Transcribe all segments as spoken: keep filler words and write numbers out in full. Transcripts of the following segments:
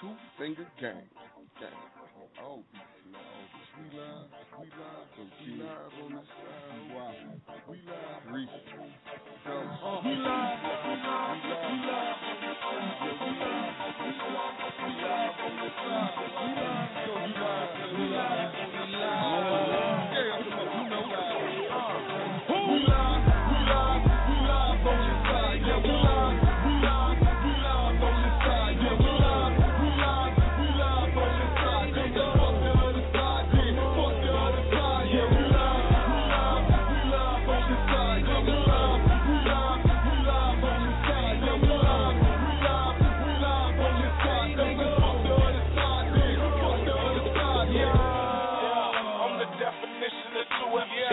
Two Finger Gang. Gang. Oh, we live, we live, we live on this side. Wow. We live, we live, we live, we live on this side. We live, we live on this side. We live, we live, we live, we live. We live, we live, we live on this side. Yeah, we live, we live, we live on this side. Yeah, we live, we live, we live on this side. Take the fuck the other side, yeah. Fuck the other side, yeah. We live, we live, we live on this side. Yeah, we live, we live, we live on this side. Yeah, we live, we live, we live on this side. Take the fuck the other side, yeah. Fuck the other side, yeah. I'm the definition of two F T.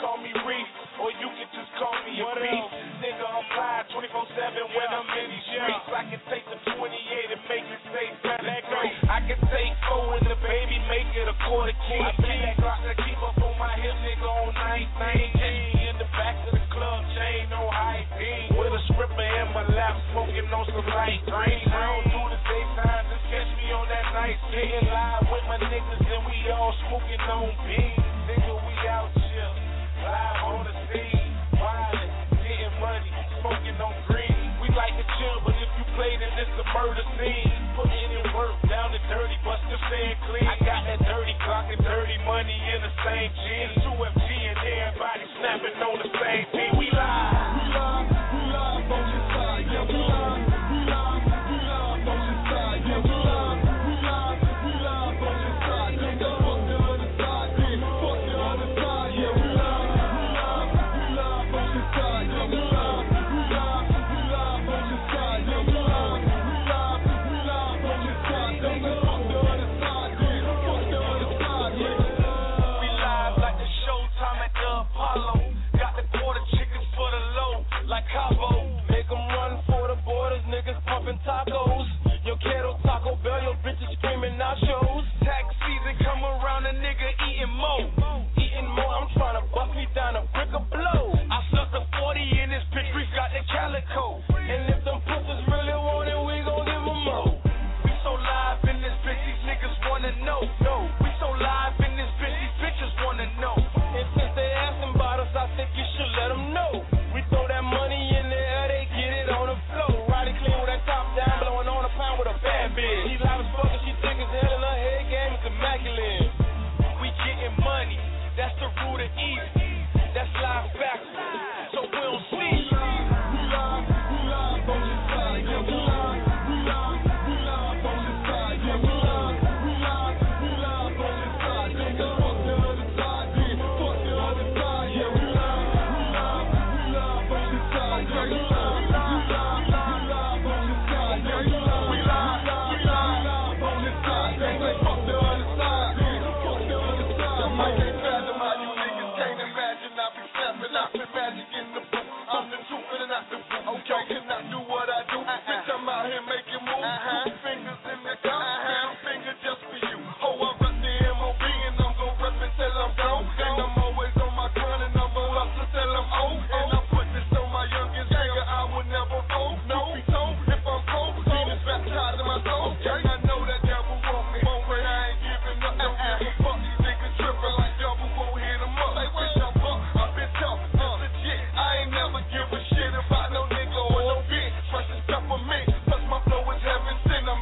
Call me Reef, or you can just call me a beef. Nigga, I'm live twenty-four seven when I'm in these streets. I can take the twenty-eight and make it say that great. I can take four in the baby, make it a quarter key. I play that Glock, I keep up on my hip, nigga, on nineteen. In the back of the club, chain on high beam. With a stripper in my lap, smoking on some light green. I don't do the daytime, just catch me on that night scene. Live with my niggas and we all smoking on beans. Nigga, we out here. Live on the scene, wildin', getting money, smoking on green. We like to chill, but if you play, then it's a murder scene. Putting in work, down the dirty, but still staying clean. I got that dirty clock and dirty money in the same jeans. two F G and everybody snapping on the same team. We live, we live, we live on this side, yeah. We live, we live, we live on this side, yeah. We live, we live, we live on this side, yeah. Fuck the other side, yeah. Fuck the other side, yeah. We live. Tacos, yo quiero Taco Bell, yo bitches screaming nachos. Tax season come around, a nigga eating mo, eating mo. I'm tryna bust me down a brick of blow. I stuck a forty in this bitch, we got the calico. And if them pussies really want it, we gon' give 'em more. We so live in this bitch, these niggas wanna know. No, we so live in this bitch, these bitches wanna know. And since they asking about us, I think you should let 'em know. We throw that money in the air, they get it on the floor. Riding clean with that top down, blowing on a pound with a bad bitch. She live as fuck and she thick as hell and her head game is immaculate. We getting money, that's the root of easy. That's live backwards, so we don't sleep. We live, we live on this side, yeah. We live, we live, we live on this side, yeah. We live, we live, we live on this side, nigga. Fuck the other side, yeah. Fuck the other side, yeah. We live, we live, we live on this side, yeah. We live, we live, we live on this side, yeah. We live, we live, we live on this side, nigga. Fuck the other side, yeah. Fuck the other side, I can't fathom how you niggas can't imagine. I be snapping, I be magic in the booth. I'm the truth and not the boo. Y'all cannot do what I do. Bitch, I'm out here making moves. Uh-huh. Two fingers in the gun, uh-huh. One finger just for you. Oh, I rep the M O B and I'm gon' rep it till I'm gone. And I'm always on my grind and I'm gon' hustle till I'm old. And I put this on my youngest nigga, I will never fold. No, if I'm cold, demons baptized in my soul. Okay. I know that devil want me, but I ain't giving up. Don't give a fuck, these niggas trippin' like double won't hit 'em up. Like, bitch, I'm up, I've been tough, it's legit. I ain't never give a shit about no nigga or no bitch. Fresh as peppermint, plus my flow is heaven sent. I'm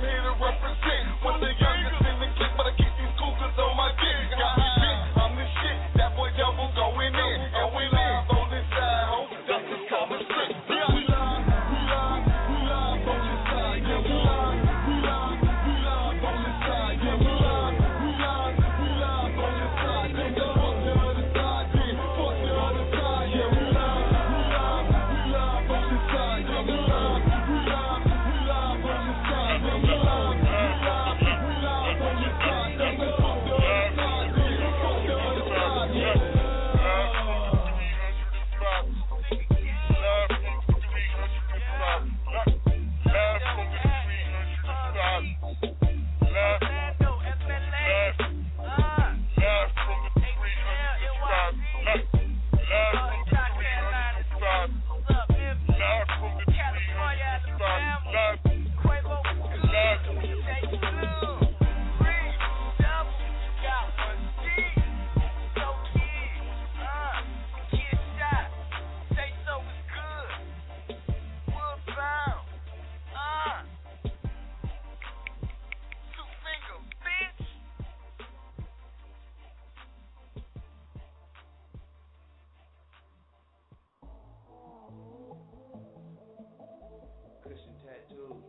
that dude.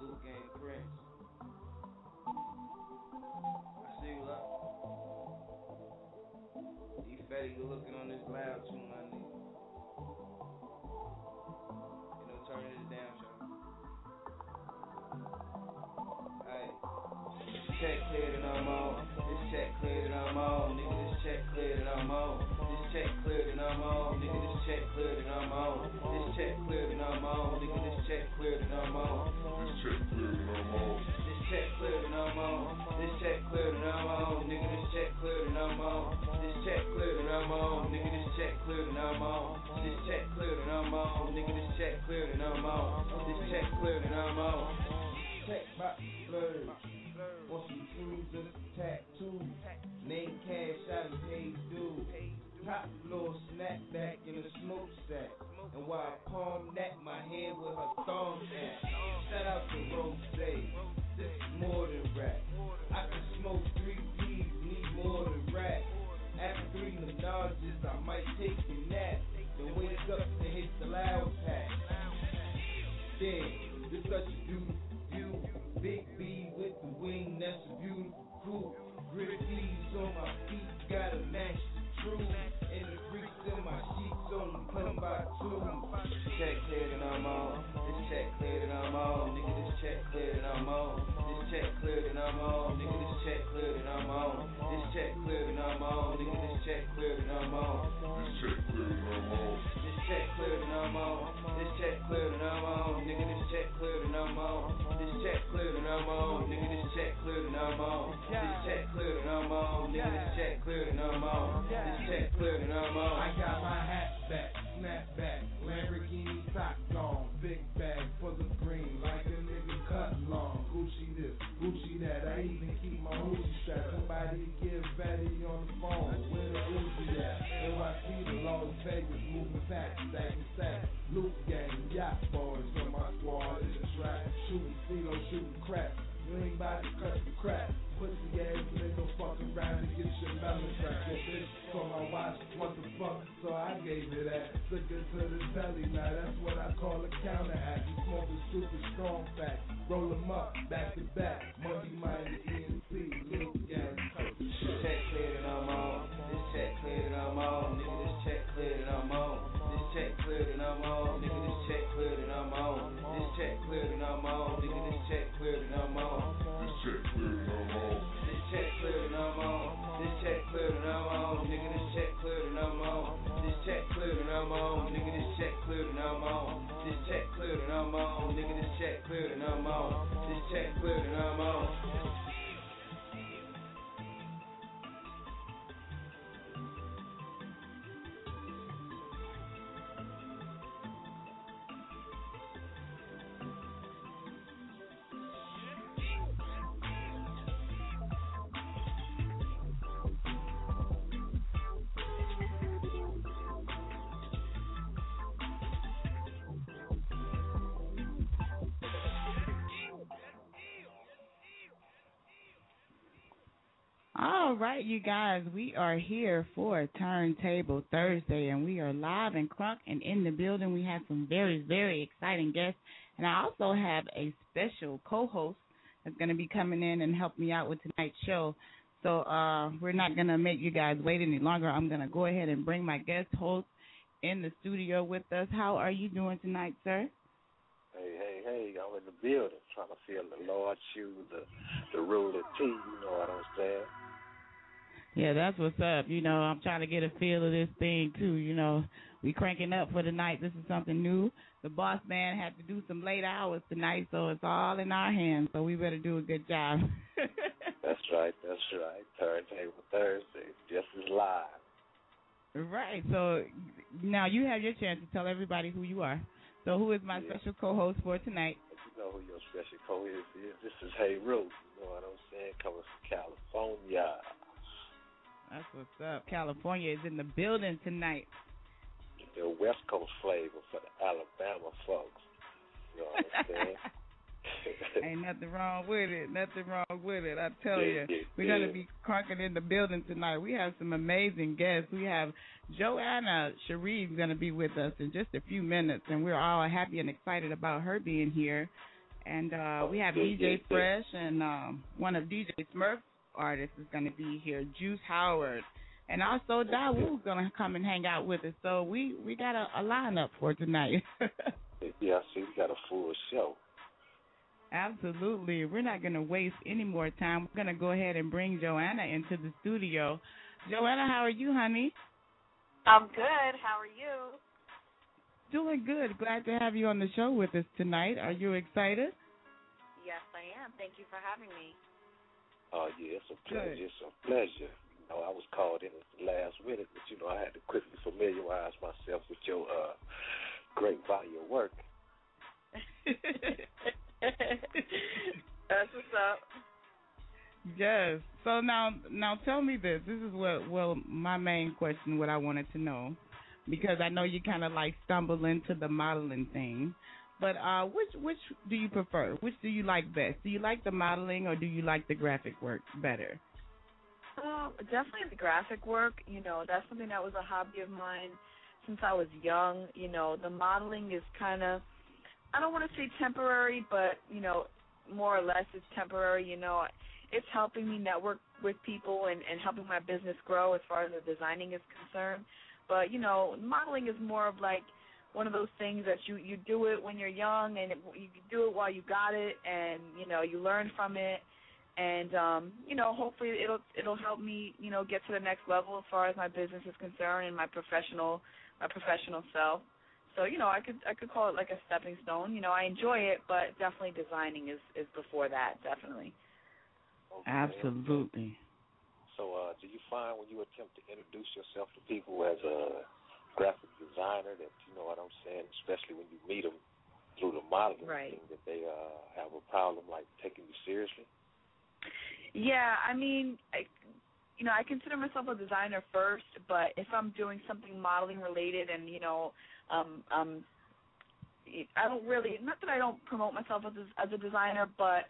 Luke Gang Prince. I see you up. D Fetty, you looking on this loud too, my nigga. You know, turn it down, y'all. Alright. This check cleared and I'm on. This check cleared and I'm on. Nigga, this check cleared and I'm on. Check cleared and I'm on, nigga, this check cleared and I'm on. This check cleared and I'm on, nigga, this check cleared and I'm on. This check cleared and I'm on. This check cleared and I'm on. This check cleared and I'm on, nigga, this check cleared and I'm on. This check cleared and I'm on, nigga, this check cleared and I'm on. This check cleared and I'm on, nigga, this check cleared and I'm on. This check cleared and I'm on. Check box blurred. Want some truths of the tattoo. Name cash out of paid due. Top floor snapback in a smokestack. And while I palm that, my hand with her thong at. Shout out to Rose. This is more than rap. I can smoke three P's, need more than rap. After three menages, I might take a nap. Then wake up and hit the loud pack. Damn, this such a dude, you. Big B with the wing, that's a beautiful crew. Grip leaves on my feet, gotta match the truth. And the freaks in my sheets only come by two. This check cleared and I'm on. This check cleared and I'm on. Nigga, this check cleared and I'm on. This check cleared and I'm on. Nigga, this check cleared and I'm on. This check cleared and I'm on. Nigga, this check cleared and I'm on. This check cleared and I'm on. This check cleared and I'm on. This check cleared and I'm on. Nigga, this check cleared and I'm on. This check cleared and I'm on. Nigga, this check cleared and I'm on. This check cleared and I'm on. Nigga, this check cleared and I'm on. This check cleared. And I'm on. I got my hat back, snap back, Lamborghini socks on, big bag for the green, like a nigga cut long, Gucci this, Gucci that, I even keep my Uzi strap, somebody give Fatty on the phone, where the Uzi at, N Y C to Las Vegas, moving fast, stacking stacks, Luke Gang, yacht boys, on my squad in the track, shooting C-Lo, shooting crap, you ain't about to cut the crap. Pussy ass nigga fucking round and get your melon cracked. That bitch told my watch, what the fuck, so I gave her that. Took her to the belly, now that's what I call a counteract. You smoke a super strong fact, roll them up, back to back. Monkey minded E N P, little gang. This check cleared and I'm on, this check cleared and I'm on, nigga, this check cleared and I'm on. This check cleared and I'm on, nigga, this check cleared and I'm on. This check cleared and I'm on, nigga, this check cleared and I'm on. This check cleared and I'm on. This check cleared and I'm on. This check cleared and I'm on, nigga, this check cleared and I'm on. This check cleared and I'm on, nigga, this check cleared and I'm on. This check cleared and I'm on, nigga, this check cleared and I'm on. This check cleared and I'm on. All right, you guys, we are here for Turntable Thursday, and we are live and crunk and in the building. We have some very, very exciting guests, and I also have a special co-host that's going to be coming in and help me out with tonight's show. So uh, we're not going to make you guys wait any longer. I'm going to go ahead and bring my guest host in the studio with us. How are you doing tonight, sir? Hey, hey, hey, I'm in the building trying to feel the Lord shoe, the, the Ruler T, you know what I'm saying? Yeah, that's what's up. You know, I'm trying to get a feel of this thing, too. You know, we cranking up for the night. This is something new. The boss man had to do some late hours tonight, so it's all in our hands, so we better do a good job. That's right, that's right. Turntable Thursday, just as live. Right, so now you have your chance to tell everybody who you are. So who is my yeah. special co-host for tonight? You know who your special co-host is. This is Hey Rue. You know what I'm saying? Coming from California. That's what's up. California is in the building tonight. The West Coast flavor for the Alabama folks. You know what I'm saying? Ain't nothing wrong with it. Nothing wrong with it. I tell yeah, you, yeah, we're yeah. gonna be crunking in the building tonight. We have some amazing guests. We have Joanna Shari gonna be with us in just a few minutes, and we're all happy and excited about her being here. And uh, we have yeah, D J yeah, Fresh yeah. and um, one of D J Smurf's artists is gonna be here, Juice Howard, and also D W O gonna come and hang out with us. So we we got a, a lineup for tonight. Yeah, I see we got a full show. Absolutely. We're not going to waste any more time. We're going to go ahead and bring Joanna into the studio. Joanna, how are you, honey? I'm good. How are you? Doing good. Glad to have you on the show with us tonight. Are you excited? Yes, I am. Thank you for having me. Oh, yeah, it's a pleasure. Good. It's a pleasure. You know, I was called in last minute, but, you know, I had to quickly familiarize myself with your uh, great body of work. That's what's up. Yes. So now, now tell me this. This is what, well, my main question, what I wanted to know, because I know you kind of like stumble into the modeling thing. But uh, which which do you prefer? Which do you like best? Do you like the modeling or do you like the graphic work better? Well, definitely the graphic work. You know, that's something that was a hobby of mine since I was young. You know, the modeling is kind of, I don't want to say temporary, but, you know, more or less it's temporary. You know, it's helping me network with people and, and helping my business grow as far as the designing is concerned. But, you know, modeling is more of like one of those things that you, you do it when you're young and it, you do it while you got it and, you know, you learn from it. And, um, you know, hopefully it'll it'll help me, you know, get to the next level as far as my business is concerned and my professional my professional self. So, you know, I could I could call it like a stepping stone. You know, I enjoy it, but definitely designing is, is before that, definitely. Okay. Absolutely. So uh, do you find when you attempt to introduce yourself to people as a graphic designer that, you know what I'm saying, especially when you meet them through the modeling right. thing, that they uh, have a problem, like, taking you seriously? Yeah, I mean, I, you know, I consider myself a designer first, but if I'm doing something modeling related and, you know, Um, um, I don't really, not that I don't promote myself as a, as a designer, but,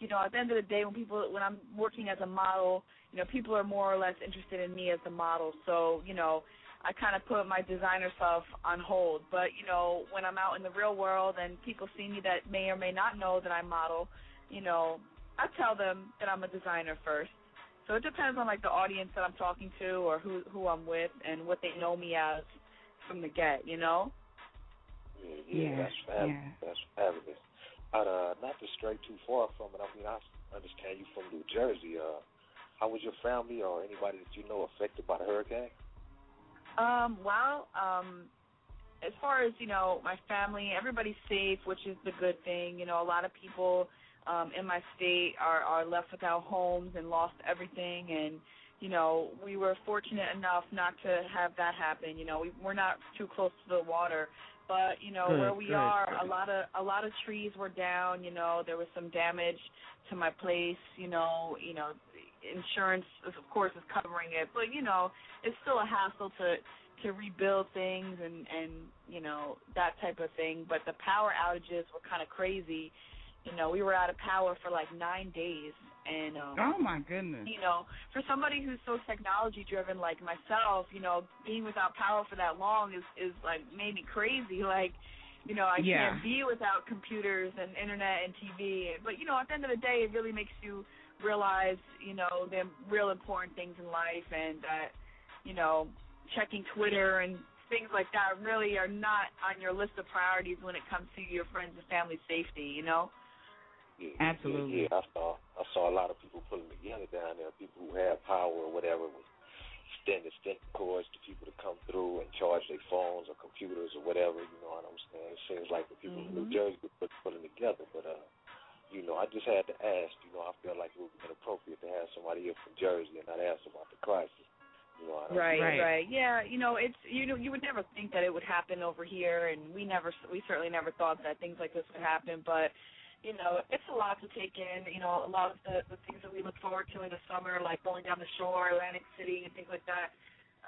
you know, at the end of the day, when people, when I'm working as a model, you know, people are more or less interested in me as the model. So, you know, I kind of put my designer stuff on hold. But, you know, when I'm out in the real world and people see me that may or may not know that I model, you know, I tell them that I'm a designer first. So it depends on, like, the audience that I'm talking to or who, who I'm with and what they know me as from the get, you know? Yeah, yeah, that's fabulous. Yeah. That's fabulous. I'd, uh, not to stray too far from it, I mean, I understand you from New Jersey. Uh, how was your family or anybody that you know affected by the hurricane? Um, well, um, as far as, you know, my family, everybody's safe, which is the good thing. You know, a lot of people um, in my state are, are left without homes and lost everything, and you know, we were fortunate enough not to have that happen. You know, we, we're not too close to the water, but you know, good, where we good, are, good. a lot of a lot of trees were down. You know, there was some damage to my place. You know, you know, insurance of course is covering it, but you know, it's still a hassle to to rebuild things and and you know that type of thing. But the power outages were kind of crazy. You know, we were out of power for like nine days. And, um, oh, my goodness. You know, for somebody who's so technology-driven like myself, you know, being without power for that long is, is like, made me crazy. Like, you know, I yeah. can't be without computers and internet and T V. But, you know, at the end of the day, it really makes you realize, you know, the real important things in life and that, you know, checking Twitter and things like that really are not on your list of priorities when it comes to your friends and family safety, you know? Yeah, absolutely. Yeah, yeah, I saw I saw a lot of people pulling together down there. People who had power or whatever was standing extending cords to people to come through and charge their phones or computers or whatever. You know what I'm saying? It seems like the people mm-hmm. in New Jersey were pulling together. But uh, you know, I just had to ask. You know, I feel like it would be inappropriate to have somebody here from Jersey and not ask about the crisis. You know what I mean? Right, right, right. Yeah, you know, it's you know you would never think that it would happen over here, and we never we certainly never thought that things like this would happen, but. You know, it's a lot to take in, you know, a lot of the, the things that we look forward to in the summer, like going down the shore, Atlantic City, and things like that,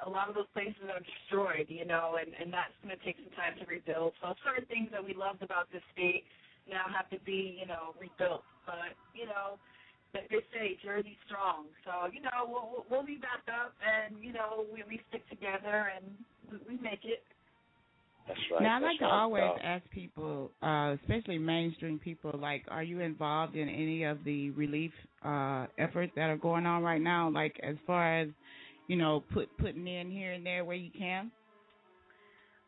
a lot of those places are destroyed, you know, and, and that's going to take some time to rebuild. So certain things that we loved about this state now have to be, you know, rebuilt. But, you know, like they say, Jersey strong. So, you know, we'll, we'll be back up, and, you know, we, we stick together, and we, we make it. That's right. Now, I like to always ask people, uh, especially mainstream people, like, are you involved in any of the relief uh, efforts that are going on right now, like as far as, you know, put, putting in here and there where you can?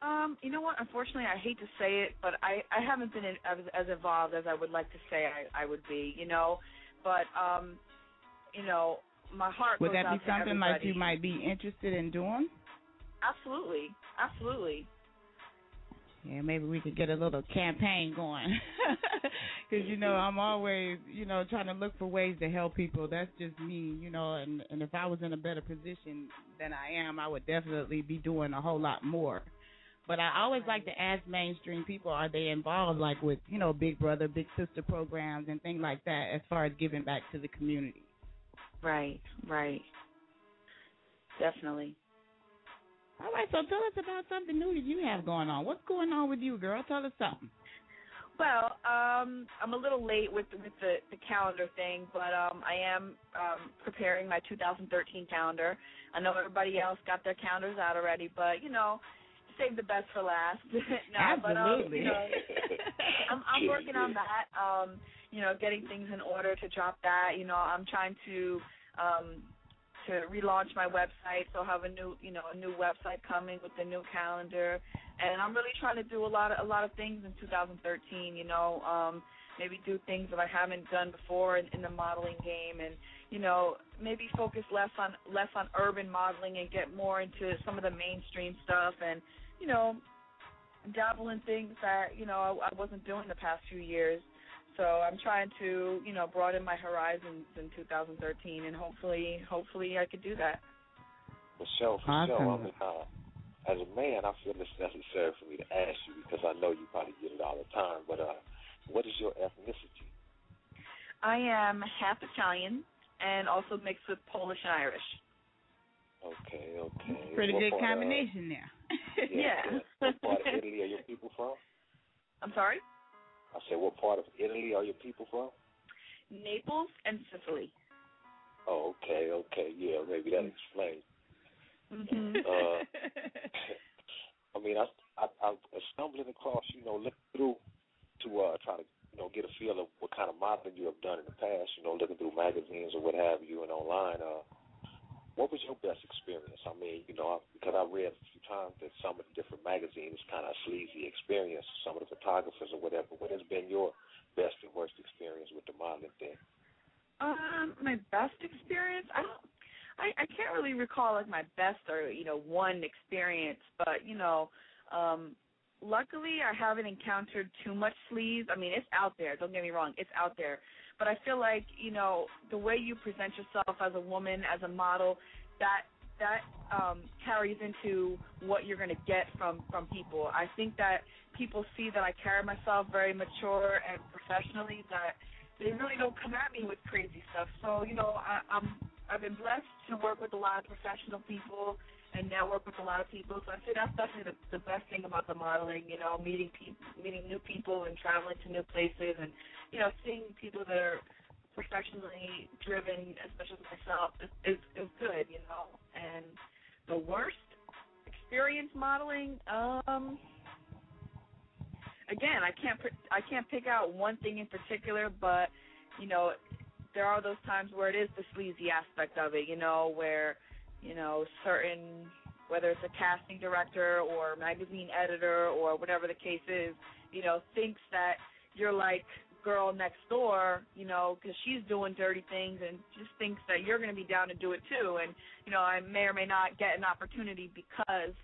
Um, you know what? Unfortunately, I hate to say it, but I, I haven't been in, as, as involved as I would like to say I, I would be, you know. But, um, you know, my heart goes out to everybody. Would that be something like you might be interested in doing? Absolutely. Absolutely. Yeah, maybe we could get a little campaign going. Because, you know, I'm always, you know, trying to look for ways to help people. That's just me, you know. And, and if I was in a better position than I am, I would definitely be doing a whole lot more. But I always like to ask mainstream people, are they involved, like, with, you know, Big Brother, Big Sister programs and things like that as far as giving back to the community? Right, right. Definitely. All right, so tell us about something new that you have going on. What's going on with you, girl? Tell us something. Well, um, I'm a little late with, with the, the calendar thing, but um, I am um, preparing my two thousand thirteen calendar. I know everybody else got their calendars out already, but, you know, save the best for last. No, absolutely. But, um, you know, I'm, I'm working on that, um, you know, getting things in order to drop that. You know, I'm trying to um, to relaunch my website, so have a new, you know, a new website coming with the new calendar. And I'm really trying to do a lot of, a lot of things in two thousand thirteen, you know, um, maybe do things that I haven't done before in, in the modeling game, and, you know, maybe focus less on less on urban modeling and get more into some of the mainstream stuff, and, you know, dabble in things that, you know, I, I wasn't doing the past few years. So I'm trying to, you know, broaden my horizons in two thousand thirteen, and hopefully hopefully I could do that. Michelle, Michelle awesome. I mean, uh, as a man, I feel it's necessary for me to ask you, because I know you probably get it all the time, but uh, what is your ethnicity? I am half Italian and also mixed with Polish and Irish. Okay, okay. Pretty what good part, combination uh, there. Yeah. yeah. What part of Italy are your people from? I'm sorry? I said, what part of Italy are your people from? Naples and Sicily. Oh, okay, okay. Yeah, maybe that explains. Mm-hmm. uh, I mean, I, I, I was stumbling across, you know, looking through to uh, try to, you know, get a feel of what kind of modeling you have done in the past, you know, looking through magazines or what have you and online. Uh, What was your best experience? I mean, you know, because I read a few times that some of the different magazines kind of sleazy experience, some of the photographers or whatever. What has been your best and worst experience with the modeling thing? Um, my best experience? I don't, I, I can't really recall, like, my best or, you know, one experience. But, you know, um, luckily I haven't encountered too much sleaze. I mean, it's out there. Don't get me wrong. It's out there. But I feel like, you know, the way you present yourself as a woman, as a model, that that um, carries into what you're going to get from, from people. I think that people see that I carry myself very mature and professionally, that they really don't come at me with crazy stuff. So, you know, I, I'm, I've been blessed to work with a lot of professional people and network with a lot of people. So I say that's definitely the, the best thing about the modeling, you know, meeting people, meeting new people and traveling to new places, and, you know, seeing people that are professionally driven, especially myself, is, is good, you know. And the worst experience modeling, um, again, I can't I can't pick out one thing in particular, but, you know, there are those times where it is the sleazy aspect of it, you know, where, you know, certain, whether it's a casting director or magazine editor or whatever the case is, you know, thinks that you're like girl next door, you know, because she's doing dirty things, and just thinks that you're going to be down to do it too. And, you know, I may or may not get an opportunity because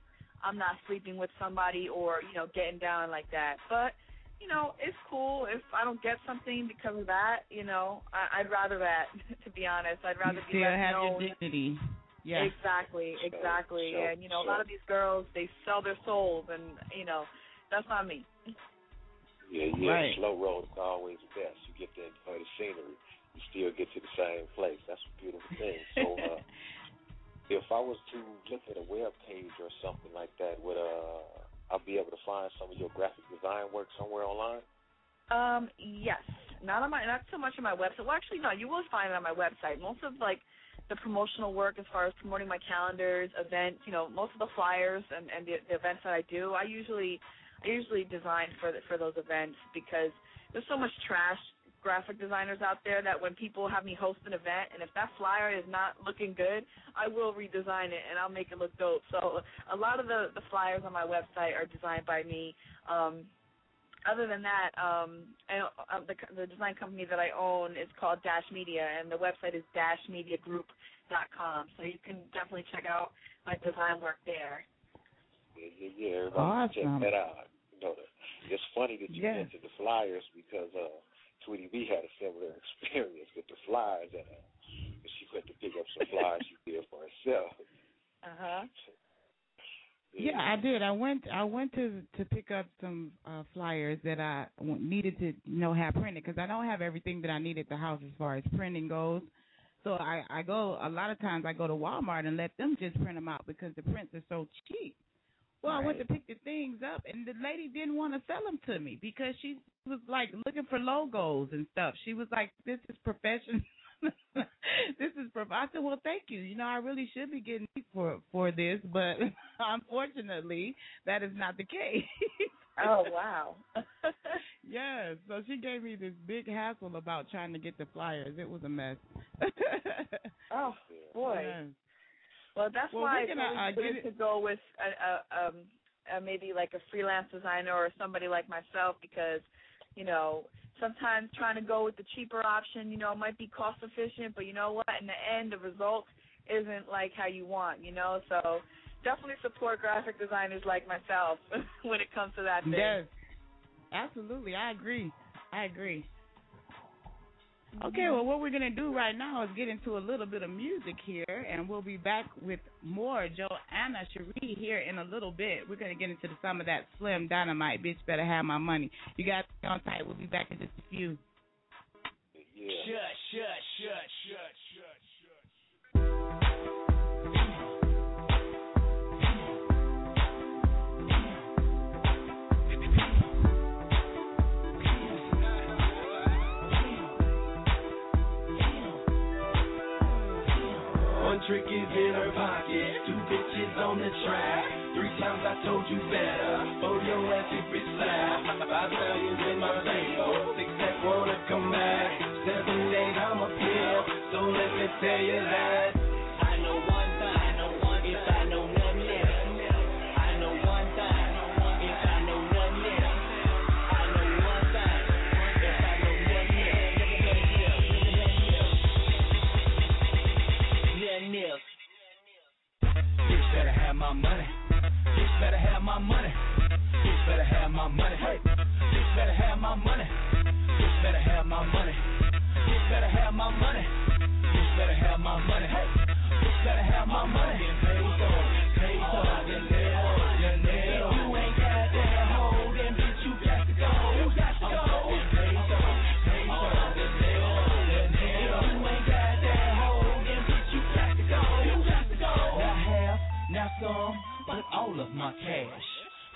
I'm not sleeping with somebody or, you know, getting down like that. But, you know, it's cool if I don't get something because of that, you know. I, I'd rather that, to be honest. I'd rather be less known. You still have your dignity. Yeah. Exactly, exactly. Sure, sure, and, you know, sure. A lot of these girls, they sell their souls, and, you know, that's not me. Yeah, yeah, right. Slow road is always the best. You get to enjoy the scenery. You still get to the same place. That's a beautiful thing. So uh, if I was to look at a web page or something like that, would uh, I be able to find some of your graphic design work somewhere online? Um, yes. Not on my, not so much on my website. Well, actually, no, you will find it on my website. Most of, like, the promotional work as far as promoting my calendars, events, you know, most of the flyers and, and the, the events that I do, I usually I usually design for the, for those events because there's so much trash graphic designers out there that when people have me host an event and if that flyer is not looking good, I will redesign it and I'll make it look dope. So a lot of the, the flyers on my website are designed by me. Um, other than that, um, I, uh, the, the design company that I own is called Dash Media, and the website is dash media group dot com. So you can definitely check out my design work there. Yeah, yeah, yeah. Everybody awesome. Check that out. You know, it's funny that you yeah. mentioned the flyers because uh, Tweety B had a similar experience with the flyers, and uh, she went to pick up some flyers she did for herself. Uh huh. Yeah, I did. I went. I went to to pick up some uh, flyers that I needed to you know have printed because I don't have everything that I need at the house as far as printing goes. So I, I go a lot of times. I go to Walmart and let them just print them out because the prints are so cheap. Well, right. I went to pick the things up, and the lady didn't want to sell them to me because she was like looking for logos and stuff. She was like, "This is professional." This is prof- I said, well, thank you. You know, I really should be getting for for this, but unfortunately, that is not the case. Oh, wow. Yeah, so she gave me this big hassle about trying to get the flyers. It was a mess. Oh, boy. Yeah. Well, that's well, why it's really good to go with a, a, um, a maybe like a freelance designer or somebody like myself because, you know, sometimes trying to go with the cheaper option, you know, might be cost efficient, but you know what? In the end, the result isn't like how you want, you know? So definitely support graphic designers like myself when it comes to that thing. Yes, absolutely. I agree. I agree. Okay, well, what we're going to do right now is get into a little bit of music here, and we'll be back with more Joanna Shari here in a little bit. We're going to get into some of that Slim Dynamite, Bitch Better Have My Money. You guys stay on tight. We'll be back in just a few. Yeah. Shut, shut, shut, shut, shut, shut. One trick is in her pocket, two bitches on the track. Three times I told you better, fold your ass if it's flat. Five millions in my table, six that wanna come back. Seven days I'm a pill, so let me tell you that. I know one thing, I know one if I know nothing else. I know one thing, if I know nothing else. I know one thing, if I know nothing else. Nothing else. Bitch better have my money. Bitch better have my money. Bitch better have my money. Hey, bitch better have my money. Bitch better have my money. Bitch better have my money. Bitch better have my money. Hey, bitch better have my money. Pay for, pay for your nail, your nail. If you ain't got that hoe, then bitch you got to go, you got to go. Pay for, pay for your nail, your nail. If you ain't got that hoe, then bitch you got to go, you got to go. Not half, not some, but all of my cash.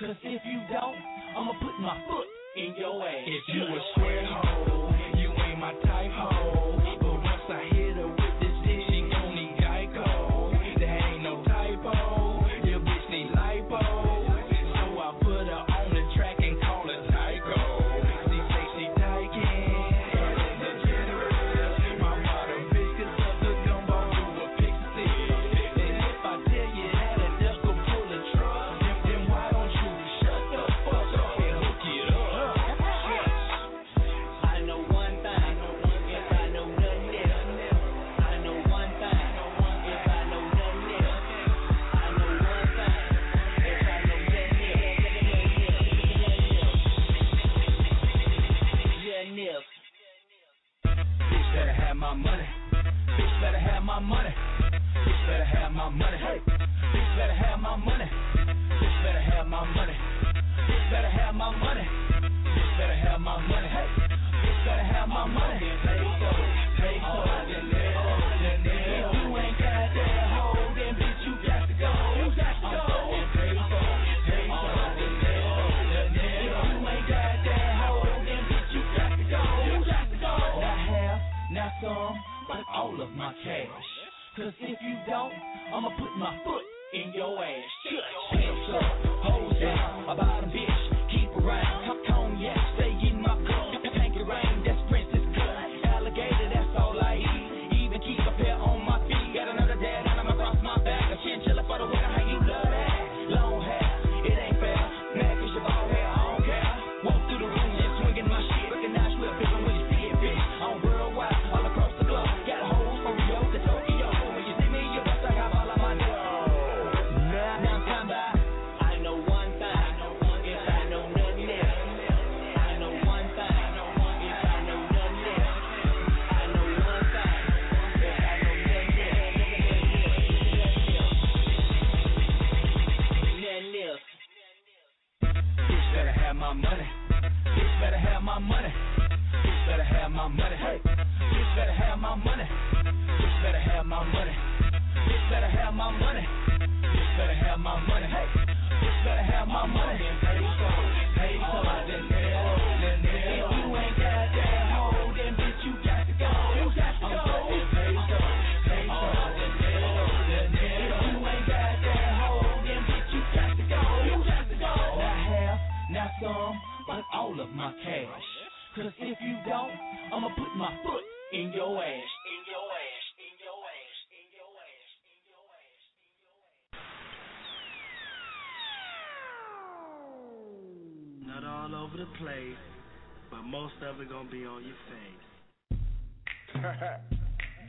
Cause if you don't, I'ma put my foot in your ass. If you a square hoe, you ain't my type hoe. But once I hit her with this dick, she gon' need Geico. There ain't no typo, your bitch need lipo. So I put her on the track and call her Tyco. She say she dyking, and in the generous. My bottom bitch could suck the gumball through a pixie. And if I tell you that a duck will pull a truck, then, then why don't you shut the fuck up and hook it up? I know one thing, if I know nothing else. I know one thing, if I know nothing else. I know one thing, if I know nothing else. Bitch better have my money. Bitch better have my money. Bitch better have my money. Hey, bitch better have my money. Bitch better have my money. Bitch better have my money. Bitch better have my money. Hey, bitch better have my money. Pay for, pay for your nail, your nail. If you ain't got that hoe, then bitch you got to go, you got to go. Pay for, pay for your nail, your nail. If you ain't got that hoe, then bitch you got to go. Cause if you don't, I'ma put my foot in your ass. Shut your ass up, hoes out, about a bitch, keep around. Come cognac, stay in my cup. Tank it rain, that's Princess Cut. Alligator, that's all I eat. Even keep a pair on my feet. Got another dad and I'm across my back. A chinchilla for the winter, how you love that? Long hair, it ain't fair. Mad cause your bald hair, I don't care. Walk through the room, just swinging my shit. Recognize we're big when you see it, bitch. I'm worldwide, all across the globe. Got hoes from Rio to Tokyo. When you see me, you best I have all of my dough. My money, bitch better have my money, bitch better have my money, hey, bitch better have my money, bitch better have my money, bitch better have my money, bitch better have my money, hey, bitch better have my money, pay for, pay for, then if you ain't got that hoe, then bitch you got to go, you got to go. But all of my cash. Cause if you don't, I'ma put my foot in your ass. In your ass, in your ass, in your ass, in your ass, in your ass. Not all over the place, but most of it gonna be on your face.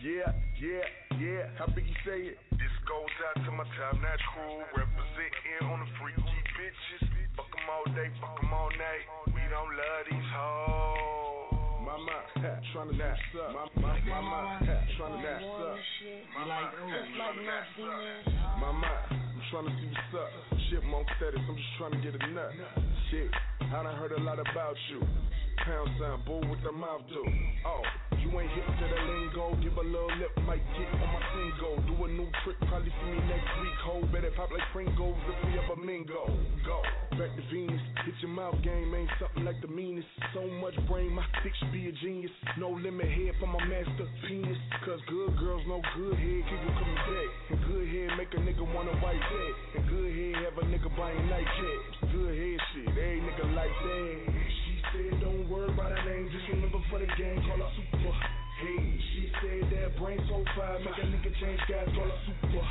Yeah, yeah, yeah, how big you say it? This goes out to my top notch crew, representing on the freaky bitches. Fuck them all day, fuck them all night. We don't love these hoes. Mama, tryna dash up. Mama, mama, tryna dash up. Mama, tryna dash up. Mama, I'm tryna see what's up. Chipmunk status, I'm just tryna get a nut. Shit, I done heard a lot about you. Pound sign, bull with the mouth, do. Oh, you ain't hip to the lingo. Give a little lip, might get on my single. Do a new trick, probably see me next week, ho. Better pop like Pringles if we have a mingo. Go, back to Venus. Hit your mouth game, ain't something like the meanest. So much brain, my dick should be a genius. No limit head for my master penis. Cause good girls no good head, keep you coming back. And good head make a nigga wanna wipe head. And good head have a nigga buying night caps. Good head shit, every nigga like that. Said don't worry about her name, just remember for the game, call her Super. Hey, she said that brain so fire, make a nigga change guys, call her Super.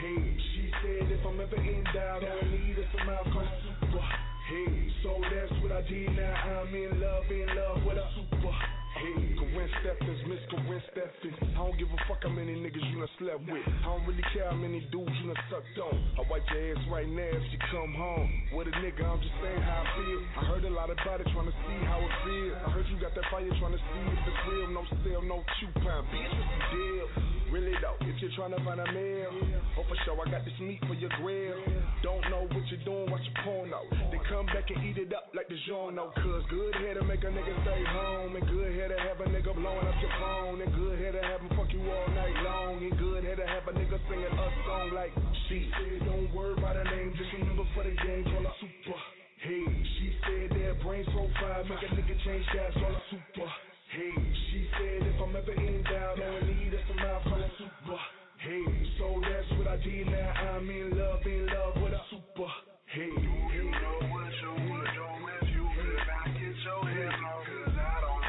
Hey, she said if I'm ever in doubt, I need a smile, call her Super. Hey, so that's what I did, now I'm in love, in love with a Super. Hey, Gwen Steffens, Miss Gwen Steffens. I don't give a fuck how many niggas you done slept with. I don't really care how many dudes you done sucked on. I wipe your ass right now if you come home. With a nigga, I'm just saying how I feel. I heard a lot about it, trying to see how it feels. I heard you got that fire, trying to see if it's real. No sale, no coupon, bitch, what's the deal? Really though, if you're trying to find a meal, oh for sure, I got this meat for your grill. Don't know what you're doing, watch your porno. Then come back and eat it up like the Giorno. Cause good hair to make a nigga stay home. And good hair to have a nigga blowing up your phone, and good head to have him fuck you all night long, and good head to have a nigga singing a song like she said. Don't worry about her name, just remember for the game, call her Super. Hey, she said that brain so fire, make a nigga change guys, call her Super. Hey, she said if I'm ever in doubt, I need a smile, call her Super. Hey, so that's what I did, now I'm in love, in love with a Super. Hey, do you know what you wanna do with you? If I get your head long, cause I don't.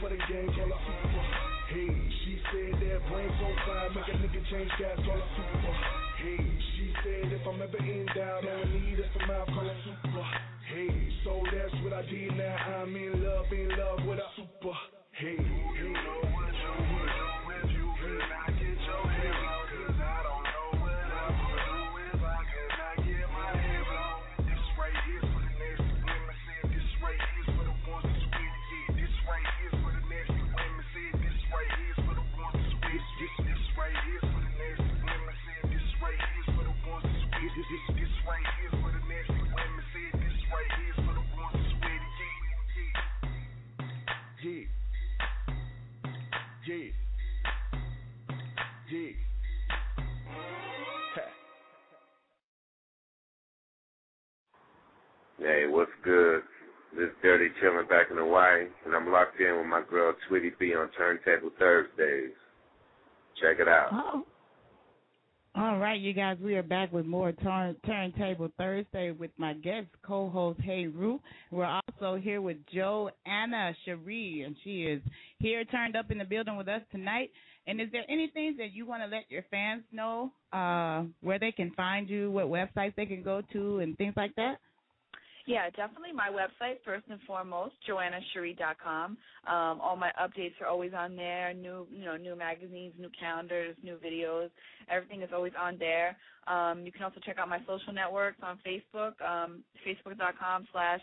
For the game, call her Super. Hey, she said that brain's on fire, make a nigga change guys, call her Super. Hey, she said if I'm ever in doubt, I need a smile, call her Super. Hey, so that's what I did, now I'm in love, in love with a Super. Hey, you know what you would do with you, and I get your head blown, cause I don't know what I would do if I could not get my head blown. This right here's for the next, let me see if this right here's for the ones that's with it. This right here's for the next, let me see if this right here's for the ones that's with it. This right here's for the next, let me see if this right here's for the ones that's with it. This right here's for the next, let me see if this right here's for the ones that's with it. Yeah, yeah, yeah. Hey, what's good? Just dirty chilling back in Hawaii, and I'm locked in with my girl Tweety B on Turntable Thursdays. Check it out. Oh. All right, you guys, we are back with more turn, Turntable Thursday with my guest, co-host Hey Rue. We're also here with Joanna Shari, and she is here turned up in the building with us tonight. And is there anything that you want to let your fans know, uh, where they can find you, what websites they can go to, and things like that? Yeah, definitely my website, first and foremost, joanna shari dot com. Um, all my updates are always on there, new you know, new magazines, new calendars, new videos. Everything is always on there. Um, you can also check out my social networks on Facebook, um, facebook.com slash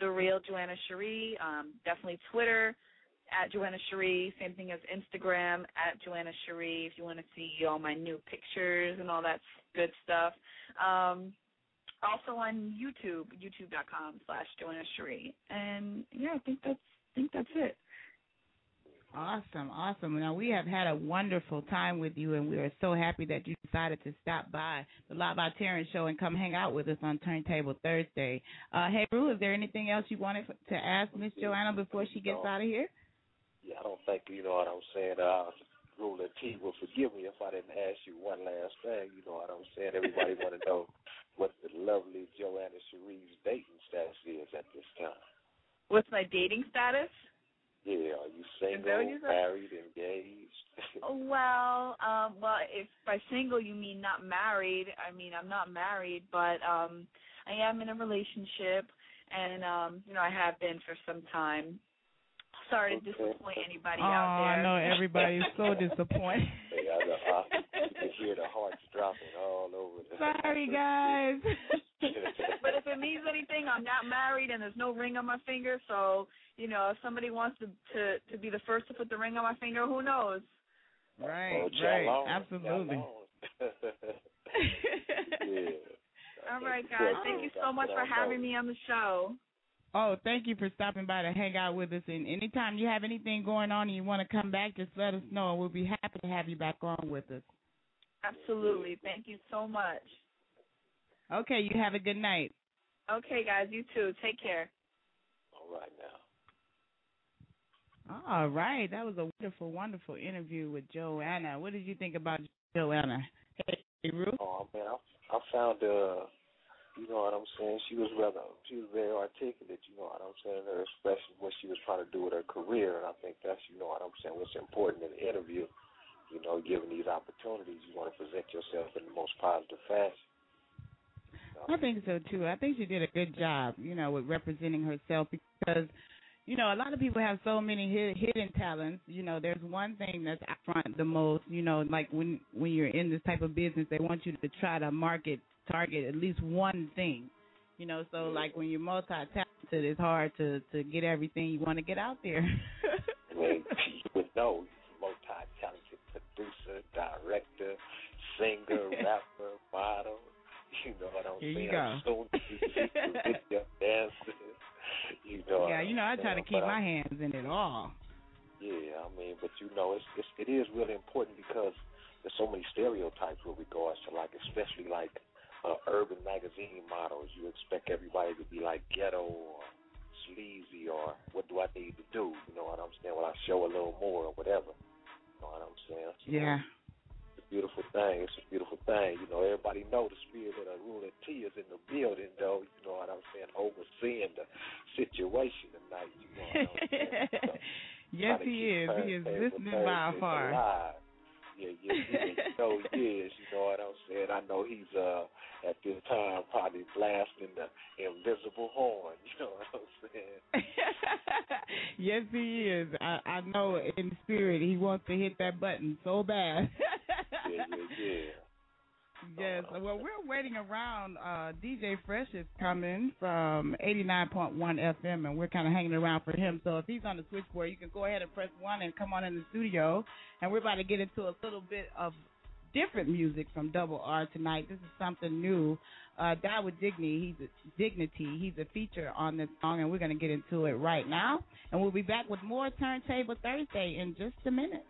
The Real Joanna Shari. Um, definitely Twitter, at Joanna Shari. Same thing as Instagram, at Joanna Shari, if you want to see all my new pictures and all that good stuff. Um Also on YouTube, youtube.com slash Joanna Shari. And, yeah, I think that's I think that's it. Awesome, awesome. Now, we have had a wonderful time with you, and we are so happy that you decided to stop by the Live by Terrence show and come hang out with us on Turntable Thursday. Uh, hey, Rue, is there anything else you wanted to ask Miss Joanna before she gets out of here? Yeah, I don't think, you know what I'm saying, uh Ruler T will forgive me if I didn't ask you one last thing. You know what I'm saying? Everybody want to know what the lovely Joanna Shari's dating status is at this time. What's my dating status? Yeah, are you single, married, engaged? Oh, well, um, well, if by single you mean not married, I mean I'm not married, but um, I am in a relationship, and um, you know I have been for some time. Sorry to disappoint anybody oh, out there. Oh, no, everybody's so disappointed. Hey, I know, I, you can hear the hearts dropping all over. The Sorry, guys. But if it means anything, I'm not married and there's no ring on my finger. So, you know, if somebody wants to, to, to be the first to put the ring on my finger, who knows? Right, oh, right, long, absolutely. Yeah. All right, guys, thank you so much for having me on the show. Oh, thank you for stopping by to hang out with us. And anytime you have anything going on and you want to come back, just let us know, and we'll be happy to have you back on with us. Absolutely. Thank you so much. Okay, you have a good night. Okay, guys, you too. Take care. All right, now. All right. That was a wonderful, wonderful interview with Joanna. What did you think about Joanna? Hey, Ruth? Oh, man, I, I found uh you know what I'm saying? She was rather, she was very articulate, you know what I'm saying, her expression, what she was trying to do with her career, and I think that's, you know what I'm saying, what's important in the interview, you know, given these opportunities, you want to present yourself in the most positive fashion. You know? I think so, too. I think she did a good job, you know, with representing herself because, you know, a lot of people have so many hidden talents. You know, there's one thing that's out front the most, you know, like when, when you're in this type of business, they want you to try to market target at least one thing, you know, so like when you're multi-talented, it's hard to, to get everything you want to get out there. Well, you would know, multi-talented producer, director, singer, rapper, model, you know what I'm Here saying? Here you go. You know yeah, you know, I try to keep my hands in it all. Yeah, I mean, but you know, it's, it's, it is really important because there's so many stereotypes with regards to like, especially like, Uh, urban magazine models. You expect everybody to be like ghetto or sleazy or what do I need to do? You know what I'm saying? Well, I show a little more or whatever. You know what I'm saying? So yeah. It's a beautiful thing. It's a beautiful thing. You know, everybody know the spirit of the Ruler T is in the building, though. You know what I'm saying? Overseeing the situation tonight. You know what I'm saying? So, yes, he is. He is listening by far. Yeah, yeah, yeah. So he is, you know what I'm saying? I know he's uh at this time probably blasting the invisible horn, you know what I'm saying? Yes, he is. I, I know in spirit he wants to hit that button so bad. Yeah, yeah, yeah. Yes, well, we're waiting around. Uh, D J Fresh is coming from eighty-nine point one F M, and we're kind of hanging around for him. So if he's on the switchboard, you can go ahead and press one and come on in the studio. And we're about to get into a little bit of different music from Double R tonight. This is something new. Uh, Die with Dignity. He's a, Dignity. He's a feature on this song, and we're going to get into it right now. And we'll be back with more Turntable Thursday in just a minute.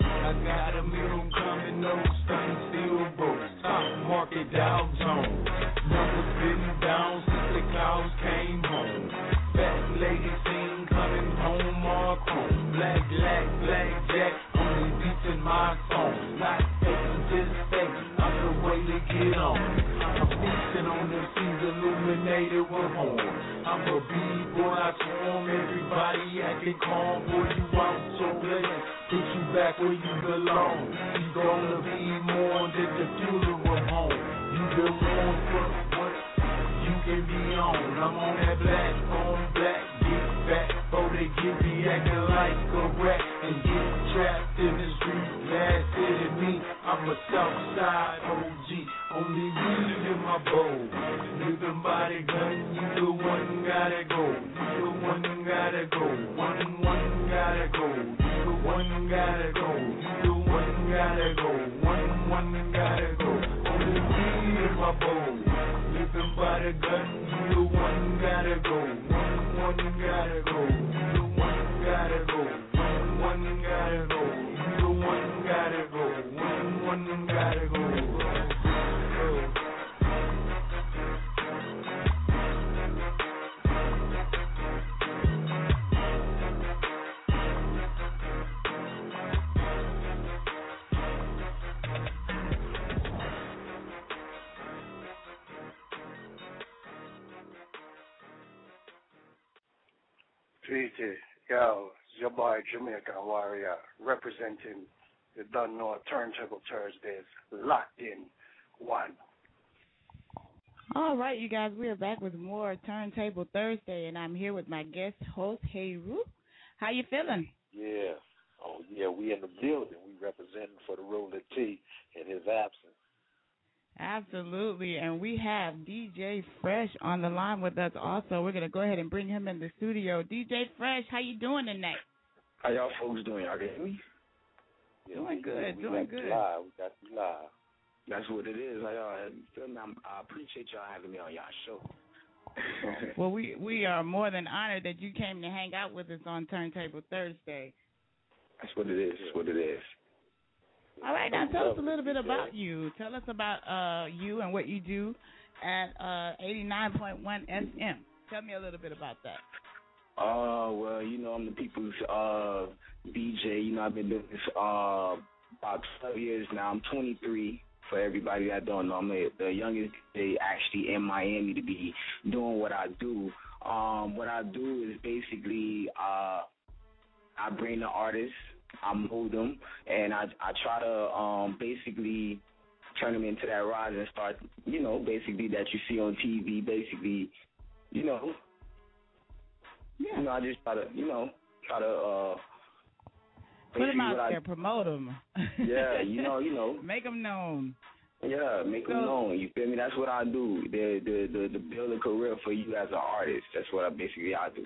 I got a million. dog zone. Numbers been down since the clouds came home. Fat lady seen coming home all chrome. Black, black, black jack, only beating my phone. Not faking, just faking, I'm the way to get on. I'm feasting on the seas illuminated with horn. I'm a B-boy, I swarm everybody acting calm. Boy, you out so late. Put you back where you belong. You gonna be mourned at the funeral home. You been wrong for what you can be on. I'm on that black on black. Get back before they get me acting like a rat and get trapped in the street. Last hit at me, I'm a south side O G. Only weed in my bowl. Living by the gun, you the one gotta go. You the one gotta go. One one gotta go. One gotta go, you one gotta go, one one gotta go. Only weed in my bowl, living by the gun. You one gotta go, one one gotta go, you one gotta go, one one gotta go, you one gotta go, one one gotta go. Tweety, yo, it's your boy Jamaican Warrior representing the Dunn North Turntable Thursdays, locked in one. All right, you guys, we are back with more Turntable Thursday, and I'm here with my guest host, Hey Rue. How you feeling? Yeah, oh yeah, we in the building. We representing for the Ruler T in his absence. Absolutely, and we have D J Fresh on the line with us also. We're going to go ahead and bring him in the studio. D J Fresh, how you doing tonight? How y'all folks doing? Y'all get me? Yeah, doing good, we doing good. Live. We got you live. That's what it is. How y'all, I appreciate y'all having me on y'all show. Well, we, we are more than honored that you came to hang out with us on Turntable Thursday. That's what it is. That's what it is. All right, now tell us a little bit about you. Tell us about uh, you and what you do at uh, eighty-nine point one F M. Tell me a little bit about that. Uh, well, you know, I'm the people's uh, D J. You know, I've been doing this uh, about twelve years now. I'm twenty-three. For everybody that don't know, I'm the, the youngest D J actually in Miami to be doing what I do. Um, what I do is basically uh, I bring the artists. I mold them, and I I try to um, basically turn them into that rising star, you know, basically that you see on T V, basically, you know. Yeah. You know, I just try to, you know, try to uh, put them out there, I, promote them. Yeah, you know, you know, make them known. Yeah, make so, them known. You feel me? That's what I do. The the the build a career for you as an artist. That's what I basically I do.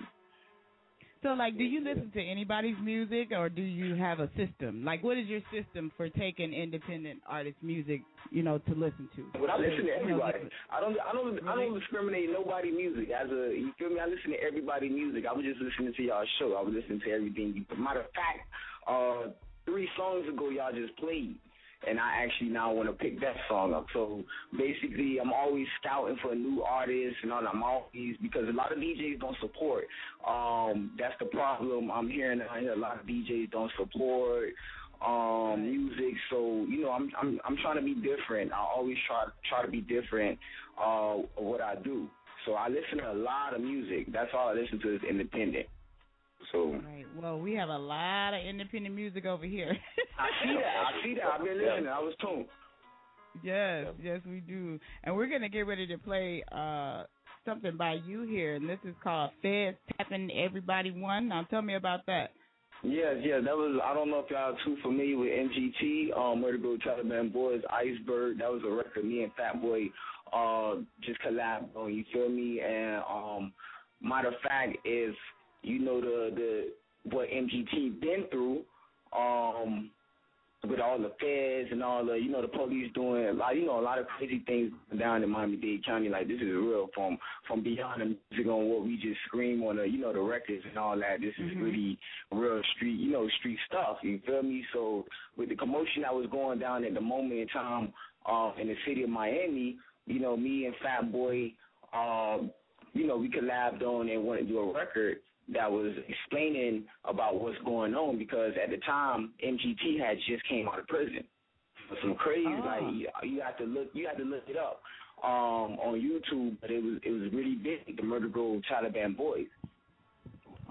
So, like, do you listen to anybody's music, or do you have a system? Like, what is your system for taking independent artist music, you know, to listen to? Well, I listen to everybody. I don't, I don't, I don't discriminate nobody's music. As a, you feel me? I listen to everybody's music. I was just listening to y'all's show. I was listening to everything. Matter of fact, uh, three songs ago, y'all just played. And I actually now want to pick that song up. So basically, I'm always scouting for new artists, and all. I'm always, because a lot of D Js don't support. Um, that's the problem I'm hearing. I hear a lot of D Js don't support um, music. So you know, I'm I'm I'm trying to be different. I always try try to be different uh, what I do. So I listen to a lot of music. That's all I listen to is independent. So, all right. Well, we have a lot of independent music over here. I see that. I see that. I've been listening. I was tuned. Yes, yes, we do. And we're going to get ready to play uh, something by you here, and this is called Feds Tapping Everybody One. Now, tell me about that. Yes, yes. That was, I don't know if y'all are too familiar with M G T, um, Murder Go Taliban Boys, Iceberg. That was a record me and Fat Boy uh, just collabed on, you feel me? And um, matter of fact, is you know the the what M G T been through. Um, with all the feds and all the, you know, the police doing a lot, you know, a lot of crazy things down in Miami-Dade County. Like, this is real from, from beyond the music on what we just scream on, the, you know, the records and all that. This is mm-hmm. really real street, you know, street stuff. You feel me? So with the commotion that was going down at the moment in time um, in the city of Miami, you know, me and Fat Boy, um, you know, we collabed on and wanted to do a record that was explaining about what's going on, because at the time M G T had just came out of prison. Some crazy, oh. like you, you have to look, you have to look it up um, on YouTube. But it was it was really big, the Murder Grove Taliban Boys.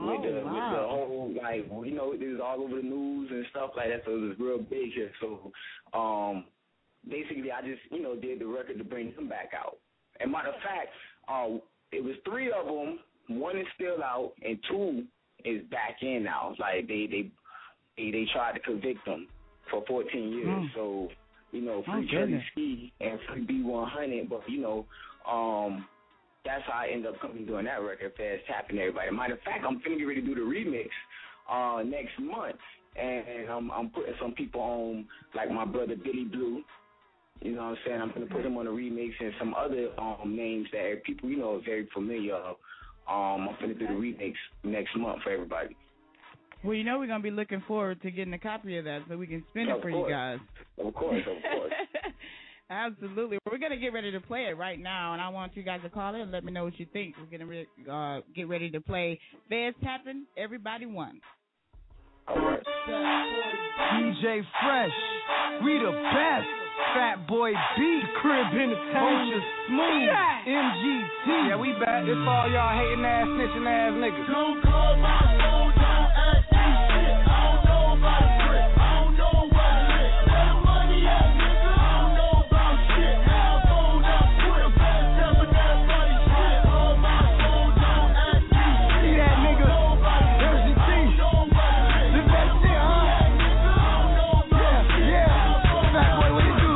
Oh, with the, wow. with the whole, like, you know, it was all over the news and stuff like that. So it was real big here. So um, basically, I just you know did the record to bring them back out. And matter of fact, uh, it was three of them. One is still out, and two is back in now. Like they they they, they tried to convict them for fourteen years. Mm. So you know, free Jelly Ski and free B one hundred. But you know, um, that's how I end up coming doing that record, fast tapping everybody. Matter of fact, I'm finna get ready to do the remix uh, next month, and, and I'm, I'm putting some people on, like my brother Billy Blue. You know what I'm saying? I'm gonna put him on the remix and some other um, names that people you know are very familiar of. Um, I'm finna do the remix next month for everybody. Well, you know we're gonna be looking forward to getting a copy of that so we can spin yeah, it for course. you guys. Of course, of course. Absolutely. We're gonna get ready to play it right now, and I want you guys to call in and let me know what you think. We're gonna re- uh, get ready to play Feds Tappin', Everybody Won. All right. D J Fresh, we the best. Fat Boy B, crib in the town, just smooth, yeah. M G T. Yeah, we back. It's all y'all hating ass, snitching ass niggas. Don't call my phone, don't ask me shit. I don't know about brick, I don't know about lick. That money ass nigga, I don't know about shit. Now phone out quick, fast tapping that funny shit. Call my phone, don't ask me shit. See that nigga, M G T. This that shit, huh? Yeah, yeah. Fat Boy, what it do?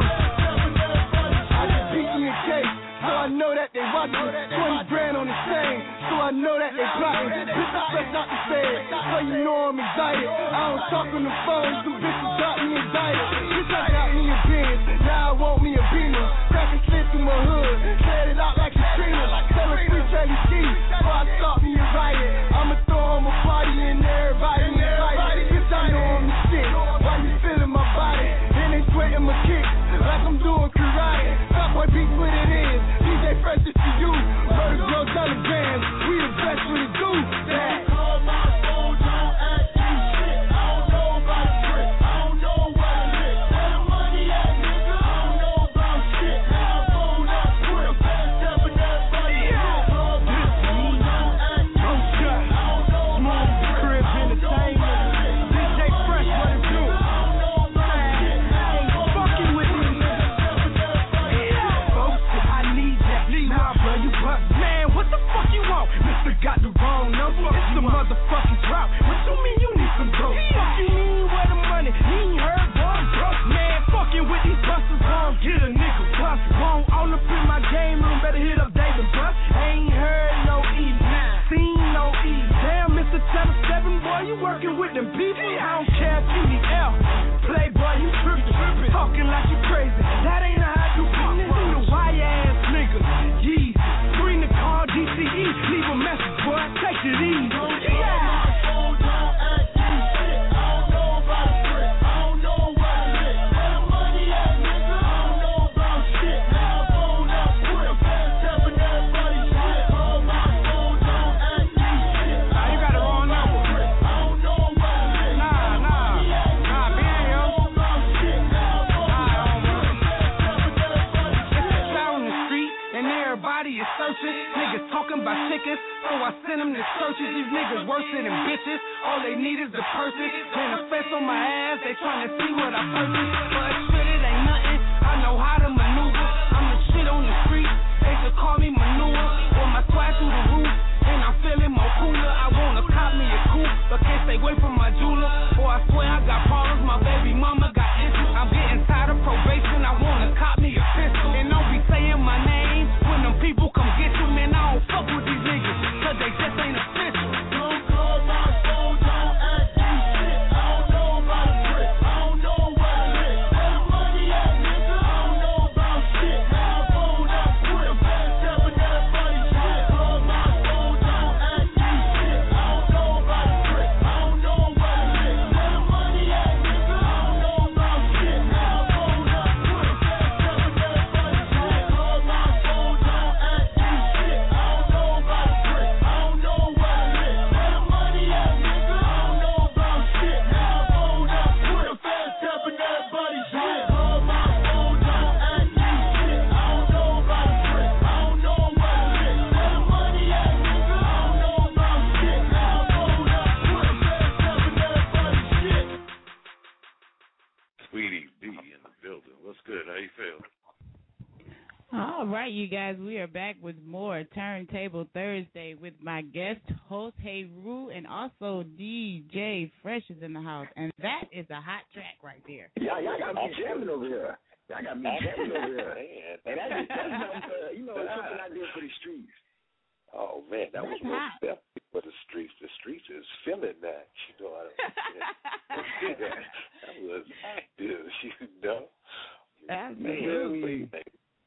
I know that they watchin', twenty grand on the same, so I know that they plottin'. Bitch, I fresh out the feds, so you know I'm excited. I don't talk on the phone, some bitches got me indicted. Bitch, I got me a Benz, now I want me a Beamer. Crackin' shit through my hood, set it out like a streamer. Sellin' free Jelly Ski, before I start me a riot. I'ma throw on my party and everybody invited. Bitch, I know I'm the shit, why you feelin' my body? And they sweatin' my kicks, like I'm doin' karate. Fat Boy beats what it is. D J Fresh is to you, Murder Grove Taliban, we the best with the do that. Don't call my phone, don't ask me shit. I don't know about brick, I don't know about lick. That money ass nigga, I don't know about shit. Now phone out quick, fast tapping that funny shit. Don't call my phone, don't ask me shit. I don't know about brick, I don't know about lick. D J Fresh, what it do? Got the wrong number, it's the motherfucking drop. What you mean you need some dope? Yeah. What you mean where the money? He ain't heard one broke man. Fucking with these busters, won't get a nigga bust. Won't all up in my game room, better hit up David Bust. Ain't heard no E, seen no E. Damn, Mister Seven, boy, you working with them people? I don't care if you need L. Playboy, you trippin', trippin', talking like you crazy. That ain't how I do business. You the wire ass nigga, Yeezy. Bring the car, D C E, leave a message, boy, take it easy. Don't call my phone, don't ask me shit. I don't know about brick, I don't know about lick. That money ass nigga, I don't know about shit. Now phone out quick, fast tapping that funny shit. Call my phone, don't ask me shit. I don't know about brick, I don't know about lick. Nah, nah, nah, man, I don't know about shit. Now phone out quick, fast tapping that funny shit. It's a town in the street, and everybody is searching. Niggas talking about chickens, so I send them to searches. These niggas worse than bitches. All they need is the person. Then a fence on my ass, they tryna see what I purchase. But shit, it ain't nothing. I know how to maneuver. I'm the shit on the street. They should call me manure. With my swag through the roof, and I'm feeling more cooler. I wanna cop me a coupe, but can't stay away from my jeweler. Boy, I swear I got problems. My baby mama got issues. I'm getting tired of probation. I wanna cop me a pistol. And don't be saying my name when them people come get you. Man, I don't fuck with these niggas, cause they just ain't official. Don't call my phone, don't ask me shit. I don't know about brick, I don't know about you feel? All right, you guys, we are back with more Turntable Thursday with my guest host, Hey Rue, and also D J Fresh is in the house. And that is a hot track right there. Y'all, y'all got me jamming over here. Y'all got me jamming over here. And that's, that's uh, you know, that's something I did for the streets. Oh, man, that was most definitely for the streets. The streets is feeling that. You know, that was, you know. Absolutely.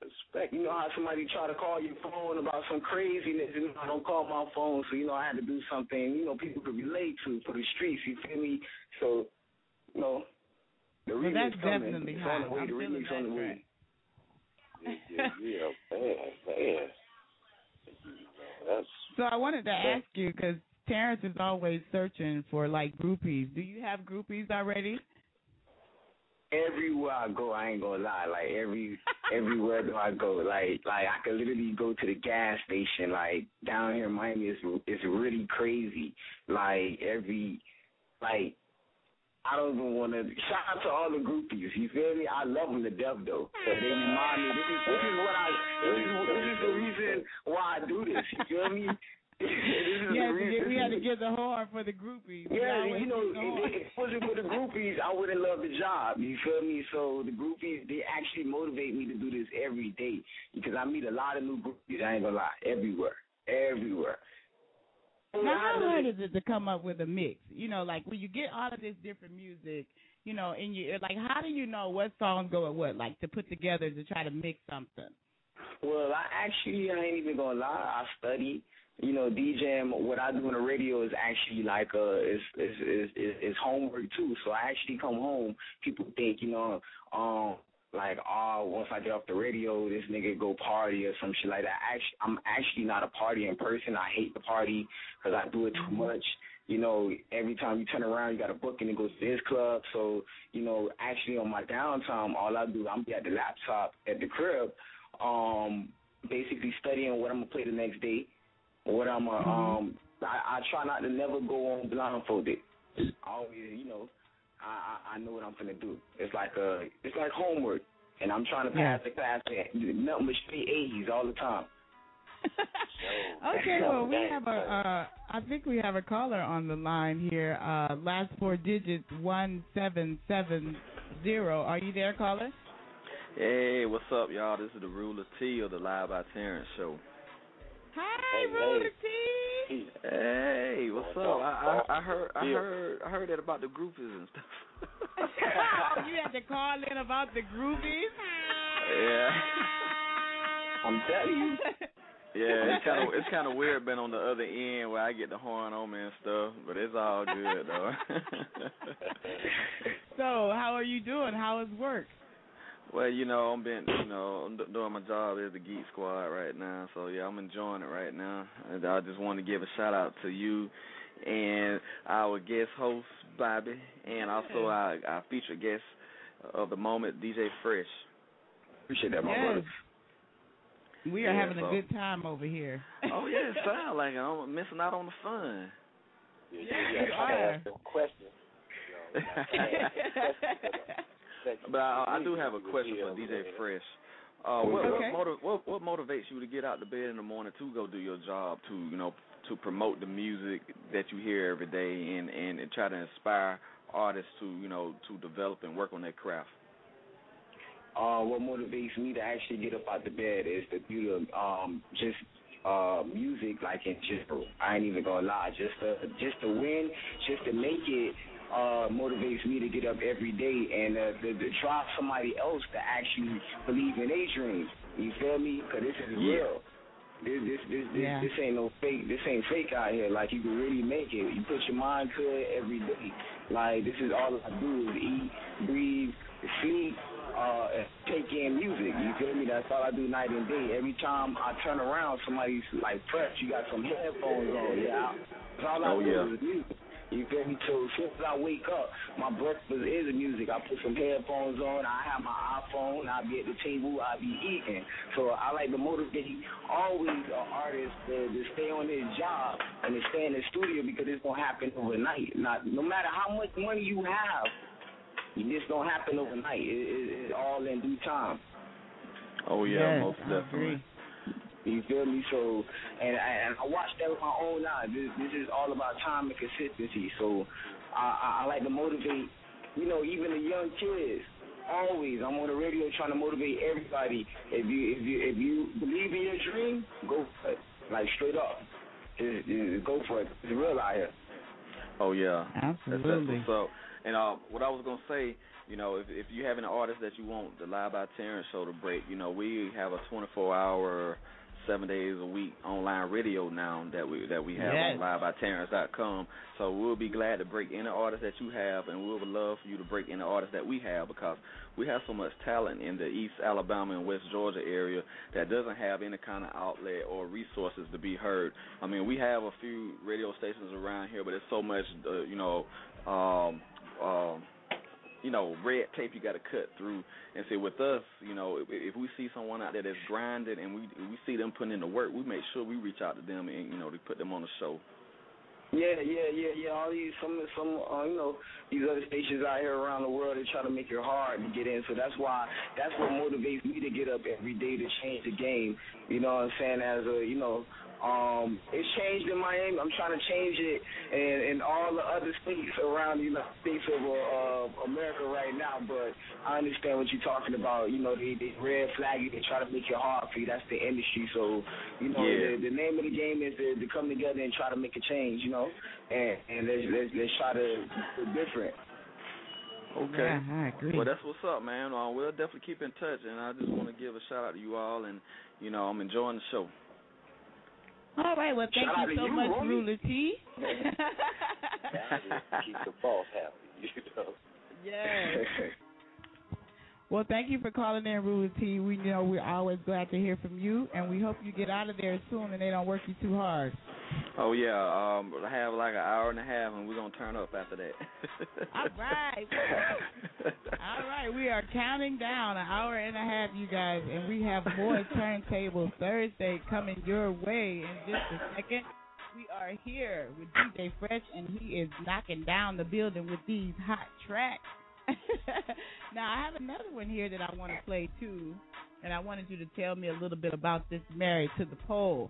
Respect. You know how somebody try to call your phone about some craziness, and you know, I don't call my phone, so, you know, I had to do something, you know, people could relate to for the streets, you feel me? So, you know, the well, remix that's coming. Definitely it's on the way, I'm the remix on the way. Yeah, yeah, yeah, man, man. That's, so I wanted to ask you, because Terrence is always searching for, like, groupies. Do you have groupies already? Everywhere I go, I ain't gonna lie. Like every everywhere do I go, like like I could literally go to the gas station. Like down here in Miami, it's it's really crazy. Like every like I don't even want to shout out to all the groupies. You feel me? I love them to death though. But they remind me. This is this is what I this is, this is the reason why I do this. You feel me? Yeah, we had to get the horn for the groupies. We yeah, you know, if it wasn't for the groupies, I wouldn't love the job. You feel me? So the groupies, they actually motivate me to do this every day because I meet a lot of new groupies. I ain't gonna lie, everywhere, everywhere. Now, how hard is it to come up with a mix? You know, like when you get all of this different music, you know, in your like, how do you know what songs go with what? Like to put together to try to mix something. Well, I actually, I ain't even gonna lie, I study. You know, DJing, what I do on the radio is actually like uh, is is is homework too. So I actually come home. People think, you know, um, like oh, once I get off the radio, this nigga go party or some shit like that. Actually, I'm actually not a partying person. I hate the party because I do it too much. You know, every time you turn around, you got a book and it goes to this club. So you know, actually on my downtime, all I do, I'm at the laptop at the crib, um, basically studying what I'm gonna play the next day. What I'm, uh, um, I, I try not to never go on blindfolded. I always, you know, I, I, I know what I'm gonna do. It's like a, it's like homework, and I'm trying to pass the class. Nothing but straight A's all the time. Okay, well we have a, uh, I think we have a caller on the line here. Uh, last four digits one seven seven zero. Are you there, caller? Hey, what's up, y'all? This is the Ruler T of the Live by Terrence show. Hi, hey, Ruler T. Hey, what's up? I, I, I heard, I heard, I heard that about the groupies and stuff. You had to call in about the groupies. Yeah. I'm telling you. Yeah, it's kind of, it's kind of weird being on the other end where I get the horn on me and stuff, but it's all good though. So, how are you doing? How is work? Well, you know, I'm been, you know, I'm d- doing my job as the Geek Squad right now, so yeah, I'm enjoying it right now. And I just want to give a shout out to you and our guest host Bobby, and also our, our featured guest of the moment, D J Fresh. Appreciate that, my yes. brother. We are yeah, having so. a good time over here. Oh yeah, it sounds like I'm missing out on the fun. Yeah, yeah, yeah. I have some questions. You know, But I, I do have a question for D J Fresh. Uh, what, okay. what, motiv- what, what motivates you to get out of bed in the morning to go do your job, to you know, to promote the music that you hear every day, and, and, and try to inspire artists to you know to develop and work on their craft? Uh, what motivates me to actually get up out of bed is the beauty of um, just. Uh, music, like in general. I ain't even gonna lie. Just to, just to win, just to make it, uh, motivates me to get up every day and uh, to, to try somebody else to actually believe in their dreams. You feel me? Because this is real. This this this this, yeah. this ain't no fake. This ain't fake out here. Like you can really make it. You put your mind to it every day. Like this is all I do is eat, breathe, sleep. Uh, take in music, you feel me? That's all I do night and day. Every time I turn around, somebody's like, "Fresh, you got some headphones on." Yeah, that's all I oh, do yeah. is music. You feel me? So as soon as I wake up, my breakfast is music. I put some headphones on. I have my iPhone. I be at the table. I be eating. So I like to motivate always an artist to, to stay on his job and to stay in the studio because it's gonna happen overnight. Not no matter how much money you have. It just don't happen overnight. It's it, it all in due time. Oh, yeah, yes, most definitely. You feel me? So, and I, and I watched that with my own eyes. This, this is all about time and consistency. So I, I, I like to motivate, you know, even the young kids. Always, I'm on the radio trying to motivate everybody. If you if you if you believe in your dream, go for it. Like straight up, just, just go for it. It's real out here. Oh yeah, absolutely. So, and uh, what I was gonna say, you know, if if you have an artist that you want the Live by Terrence show to break, you know, we have a twenty-four hour, seven days a week online radio now that we that we have yes. on live by terrence dot com. So we'll be glad to break any artist that you have, and we would love for you to break any artist that we have, because we have so much talent in the East Alabama and West Georgia area that doesn't have any kind of outlet or resources to be heard. I mean, we have a few radio stations around here, but it's so much, uh, you know, um, um, you know, red tape you got to cut through. And say with us, you know, if, if we see someone out there that's grinded and we we see them putting in the work, we make sure we reach out to them and, you know, to put them on the show. Yeah, yeah, yeah, yeah. All these some some uh, you know, these other stations out here around the world, they try to make it hard to get in. So that's why that's what motivates me to get up every day to change the game. You know what I'm saying? As a you know. Um, it's changed in Miami. I'm trying to change it in, in all the other states around the United States of uh, America right now. But I understand what you're talking about. You know, they, they red flag you. They try to make it hard for you. That's the industry. So, you know, yeah. the, the name of the game is to, to come together and try to make a change, you know, and, and let's, let's, let's try to do different. Okay. Yeah, I agree. Well, that's what's up, man. Uh, we'll definitely keep in touch. And I just want to give a shout-out to you all. And, you know, I'm enjoying the show. All right, well, thank Shout you so you, much, homie. Ruler T. Keep the boss happy, you know. Yes. Well, thank you for calling in, Ruler T. We know we're always glad to hear from you, and we hope you get out of there soon and they don't work you too hard. Oh, yeah. Um, I have like an hour and a half, and we're going to turn up after that. All right. All right. We are counting down an hour and a half, you guys, and we have more Turntable Thursday coming your way in just a second. We are here with D J Fresh, and he is knocking down the building with these hot tracks. Now, I have another one here that I want to play, too, and I wanted you to tell me a little bit about this Married to the Pole.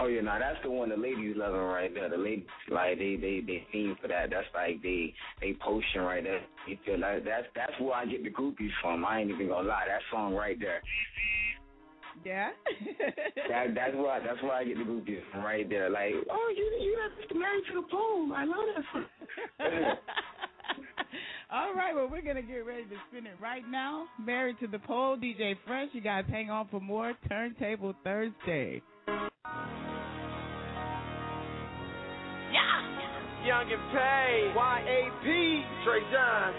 Oh, yeah, now that's the one the ladies loving right there. The ladies, like, they they, they theme for that. That's like they, they potion right there. You feel like that's, that's where I get the groupies from. I ain't even going to lie. That song right there. Yeah? that, that's why that's why I get the groupies from right there. Like, oh, you, you got Married to the Pole. I love that song. All right, well, we're going to get ready to spin it right now. Married to the Pole, D J Fresh. You guys hang on for more Turntable Thursday. Yeah. Young and paid. Y A P. Trey Dunn.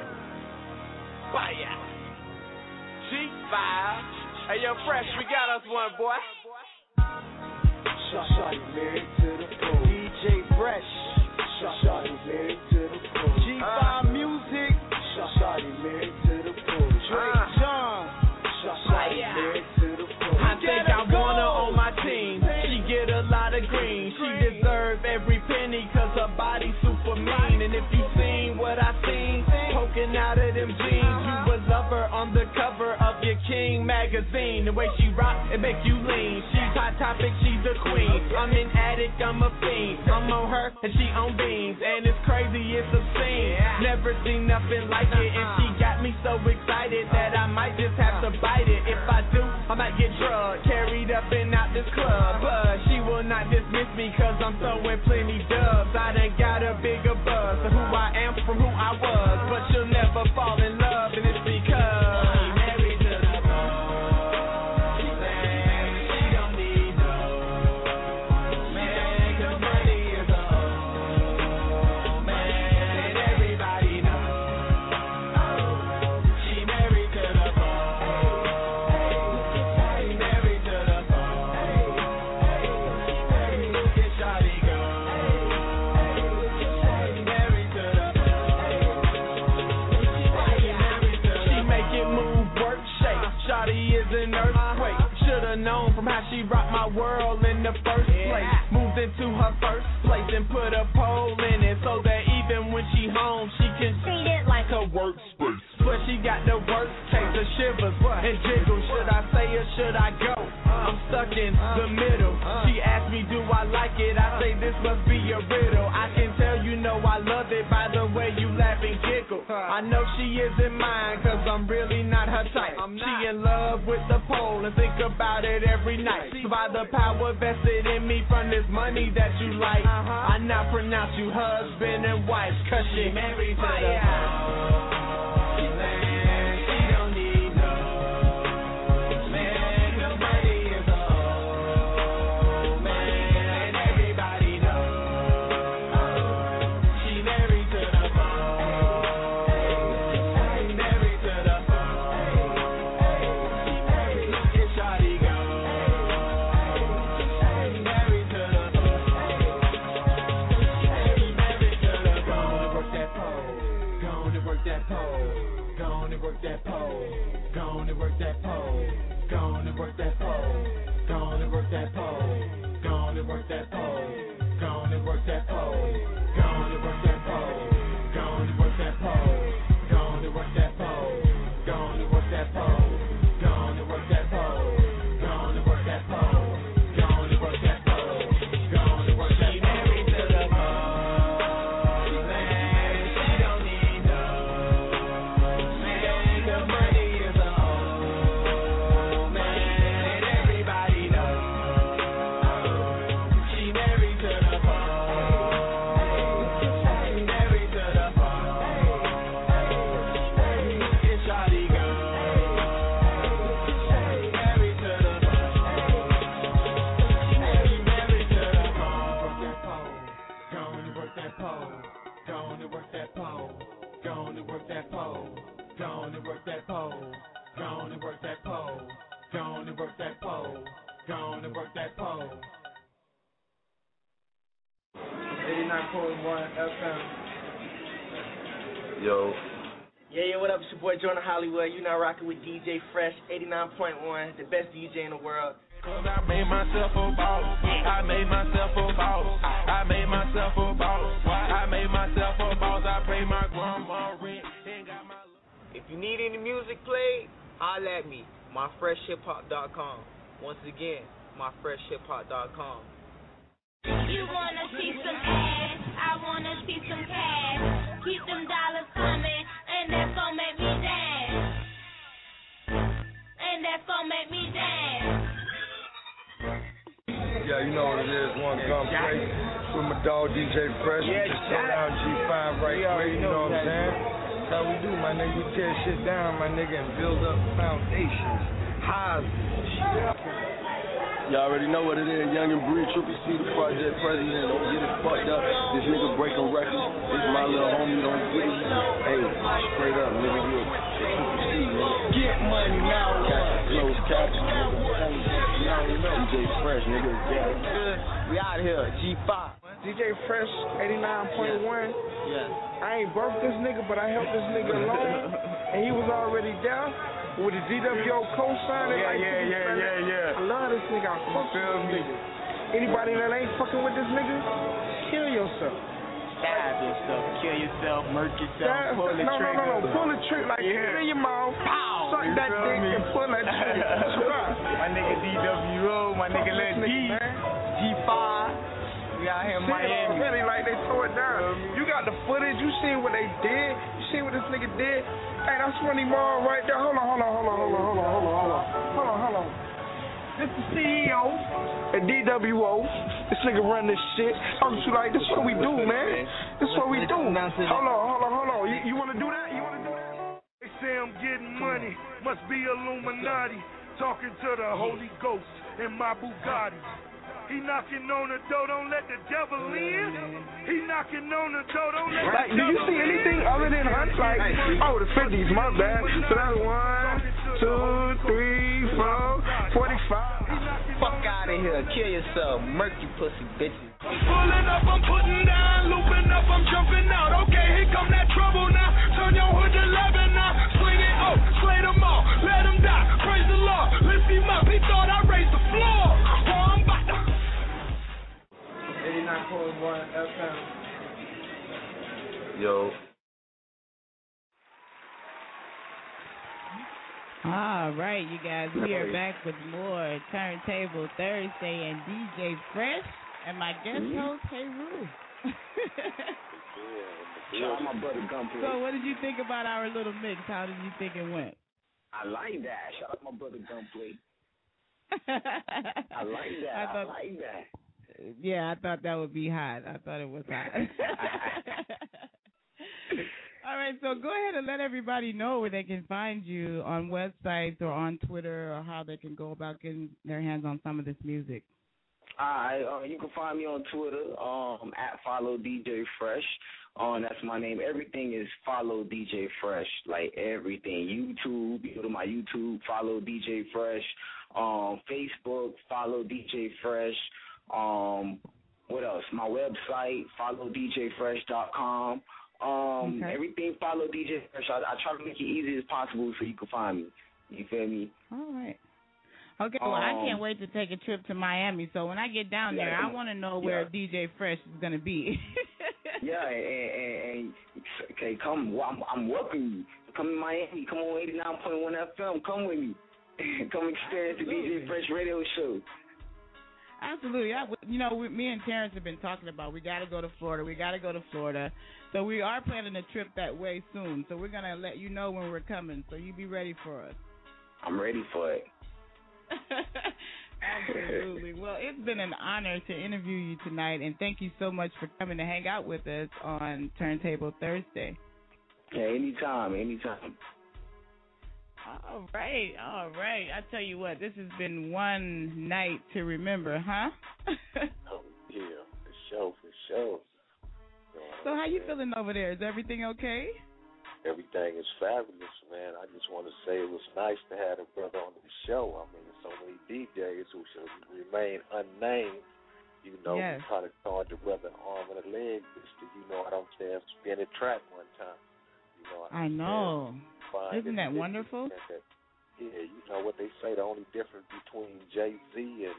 Why, yeah. G five. Hey, yo, Fresh, we got us one, boy. Shawty married to the pole. D J Fresh. Shawty married to the pole. G five uh. music. Shawty married to the pole. Trey uh. Dunn. Shawty married to the pole. I think I want her on my team. Get a lot of green. She deserve every penny, cause her body's super mean. And if you seen what I seen, poking out of them jeans, you would love her on the cover of your King magazine. The way she rock, it make you lean. She's hot topic, she's the queen. I'm an addict, I'm a fiend. I'm on her and she on beans. And it's crazy, it's obscene. Never seen nothing like it. And she got me so excited that I might just have to bite it. If I do, I might get drugged, carried up and out this club. But she will not dismiss me, cause I'm throwing plenty dubs. I done got a bigger buzz of who I am from who I was. But she'll never fall in love, and it's because she married to the pole. She said she don't need no man, cause money is a old man, and everybody knows. She married to the pole. She married to the pole. Known from how she rocked my world in the first yeah. place. Moved into her first place and put a pole in it, so that even when she home, she can treat it like a workspace. where should I go? I'm stuck in the middle. She asked me, do I like it? I say, this must be a riddle. I can tell you know I love it by the way you laugh and giggle. I know she isn't mine, cause I'm really not her type. She in love with the pole and think about it every night. By the power vested in me from this money that you like, I now pronounce you husband and wife, cause she married to the house. Yo. Yeah, yeah, what up? It's your boy Jordan Hollywood. You're now rocking with D J Fresh, eighty-nine point one, the best D J in the world. Cause I made myself a boss. I made myself a boss. I made myself a boss. I made myself a boss. I pay my grandma rent and got my love. If you need any music played, holla at me. my fresh hip hop dot com. Once again, my fresh hip hop dot com. You wanna see some ass? I wanna see some cash. Keep them dollars coming, and that's gon' make me dance. And that's gon' make me dance. Yeah, you know what it is. One Gumpley with my dog D J Fresh. Yeah, just go down G five right there. You know what I'm saying? That's how we do, my nigga. We tear shit down, my nigga, and build up foundations, highs. Yeah. Y'all already know what it is. Young and Bree, Triple C, the project president. Don't get it fucked up. This nigga breaking records. This my little homie, don't quit. Hey, straight up, nigga, you Triple C, nigga. Get money now. Catch the close, catch the close. D J Fresh, nigga. Yeah, good. We out here, G five. D J Fresh, eighty-nine point one. Yeah. I ain't broke this nigga, but I helped this nigga alone. And he was already down. With the D W O co-signing, yeah, like yeah, this, yeah, yeah, yeah. I love this nigga. I fuck with this nigga. Anybody that ain't fucking with this nigga, kill yourself. Stab yourself. Kill yourself. Murk yourself. Stab, pull the no, trigger. No, no, no. Pull the trigger. Like, yeah. In your mouth. Pow. Suck you that dick me? And pull that trigger. My nigga D W O. My fuck nigga Lil D. Man. G five. We out here in Miami. Really, like, they tore it down. Um, you got the footage. You seen what they did. You seen what this nigga did. Hey, that's Ronnie Morrow right there. Hold on, hold on, hold on, hold on, hold on, hold on, hold on, hold on, hold on. This is C E O at D W O. This nigga run this shit. I'm just like, this is what we do, man. This is what we do. Hold on, hold on, hold on. You, you want to do that? You want to do that? They say I'm getting money. Must be Illuminati. Talking to the Holy Ghost in my Bugatti. He knocking on the door, don't let the devil in. He knocking on the door, don't let like, the devil in. Like, do you see anything other than hunts? Like, oh, the fifties, my bad. So that's one, two, three, four, forty-five. Fuck out of here. Kill yourself, murky pussy bitches. I'm pulling up, I'm putting down, looping up, I'm jumping out. Okay, here come that trouble now. Turn your hood to eleven now. Swing it up, slay them all, let them die. Praise the Lord, lift him up. He thought I raised the floor. Well, I'm about to. eighty-nine point one F M. Yo. All right, you guys, we are back with more Turntable Thursday and D J Fresh and my guest mm-hmm. host, Hey Rue. yeah, my brother Gumpley. So what did you think about our little mix? How did you think it went? I like that. Shout out my brother Gumpley. I like that. I, thought, I like that. Yeah, I thought that would be hot. I thought it was hot. All right, so go ahead and let everybody know where they can find you on websites or on Twitter or how they can go about getting their hands on some of this music. All right, uh, you can find me on Twitter, um, at Follow D J Fresh. Um, that's my name. Everything is Follow D J Fresh, like everything. YouTube, you go to my YouTube, Follow D J Fresh. Um, Facebook, Follow D J Fresh. Um, what else? My website, follow d j fresh dot com. Um, okay. Everything follow D J Fresh. I, I try to make it easy as possible so you can find me. You feel me? All right. Okay, well, um, I can't wait to take a trip to Miami. So when I get down yeah, there, I want to know where yeah. D J Fresh is going to be. yeah, and, and, and okay, come. I'm, I'm welcoming you. Come to Miami. Come on eighty-nine point one F M. Come with me. Come experience Absolutely. the D J Fresh radio show. Absolutely. I, you know, we, me and Terrence have been talking about we got to go to Florida. We got to go to Florida. So we are planning a trip that way soon. So we're going to let you know when we're coming. So you be ready for us. I'm ready for it. Absolutely. Well, it's been an honor to interview you tonight. And thank you so much for coming to hang out with us on Turntable Thursday. Yeah, anytime, anytime. All right, all right. I tell you what, this has been one night to remember, huh? oh, yeah, for sure, for sure. So how you feeling over there? Is everything okay? Everything is fabulous, man. I just want to say it was nice to have a brother on the show. I mean, so many D Js who should remain unnamed. You know, yes. we kind of called the brother an arm and a leg just to, you know what I'm saying, spin a track one time. You know what I'm I know. Saying? Isn't that wonderful? Yeah, you know what they say, the only difference between Jay-Z and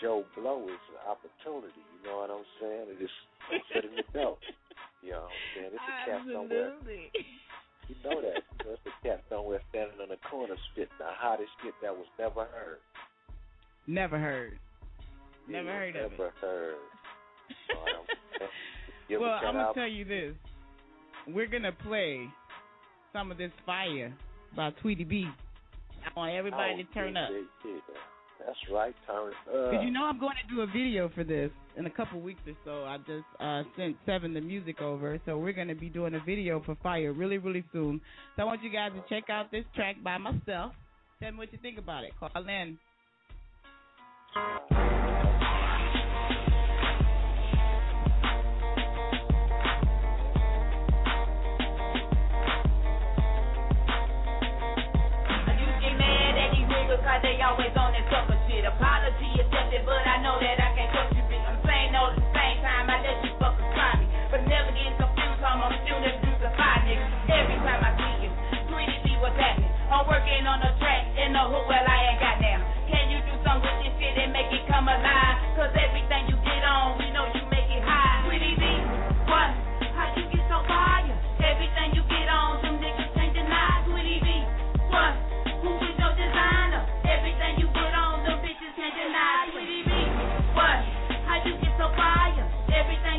Joe Blow is an opportunity. You know what I'm saying? It is sitting in the dough. You know what I'm saying? It's a cat somewhere. You know that. It's a cat somewhere standing on the corner spitting the hottest shit that was never heard. Never heard. Never yeah, heard of never it. Never heard. You know what I'm well, I'm going to tell you this. We're going to play some of this fire by Tweety B. I want everybody to turn up. That's right, turn up. Because you know I'm going to do a video for this in a couple weeks or so. I just uh, sent Seven the music over, so we're going to be doing a video for fire really, really soon. So I want you guys to check out this track by myself. Tell me what you think about it. Call in. Cause they always on that sucker shit. Apology accepted, but I know that I can't trust you, bitch. I'm saying no at the same time, I let you fuckers try me. But never get confused, I'm on student groups of five niggas. Every time I see you, Tweety B, what's happening? I'm working on a track in the hood, well, I ain't got now. Can you do something with this shit and make it come alive? Cause everything you get on, we know you make it high. Tweety B, what? How you get so fire? Everything you get on, them niggas can't deny. Tweety B, what? Everything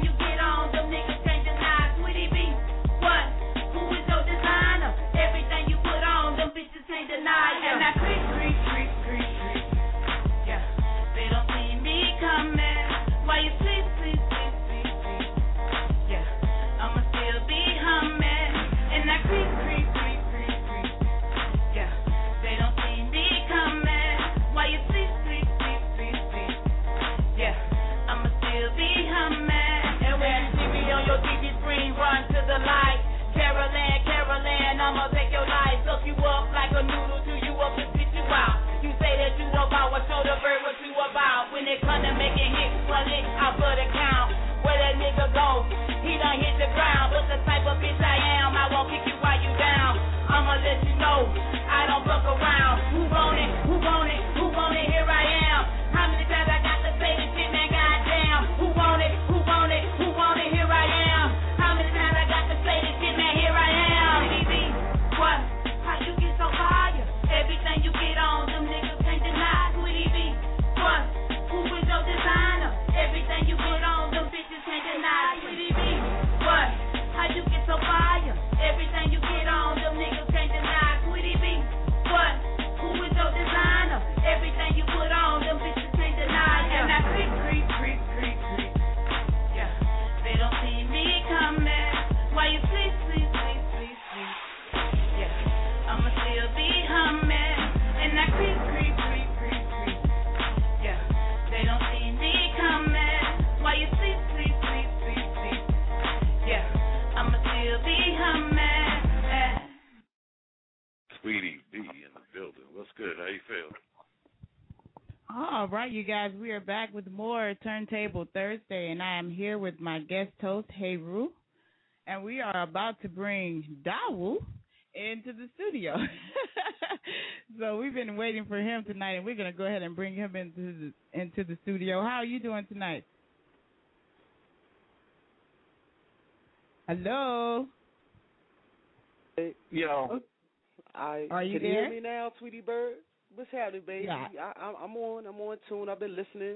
All right, you guys, we are back with more Turntable Thursday, and I am here with my guest host, Hey Rue, and we are about to bring Dawu into the studio. So we've been waiting for him tonight, and we're going to go ahead and bring him into the, into the studio. How are you doing tonight? Hello? Hey, yo. I, are you can there? You hear me now, Tweety Bird? What's happening, baby? Yeah. I, I'm on. I'm on tune. I've been listening,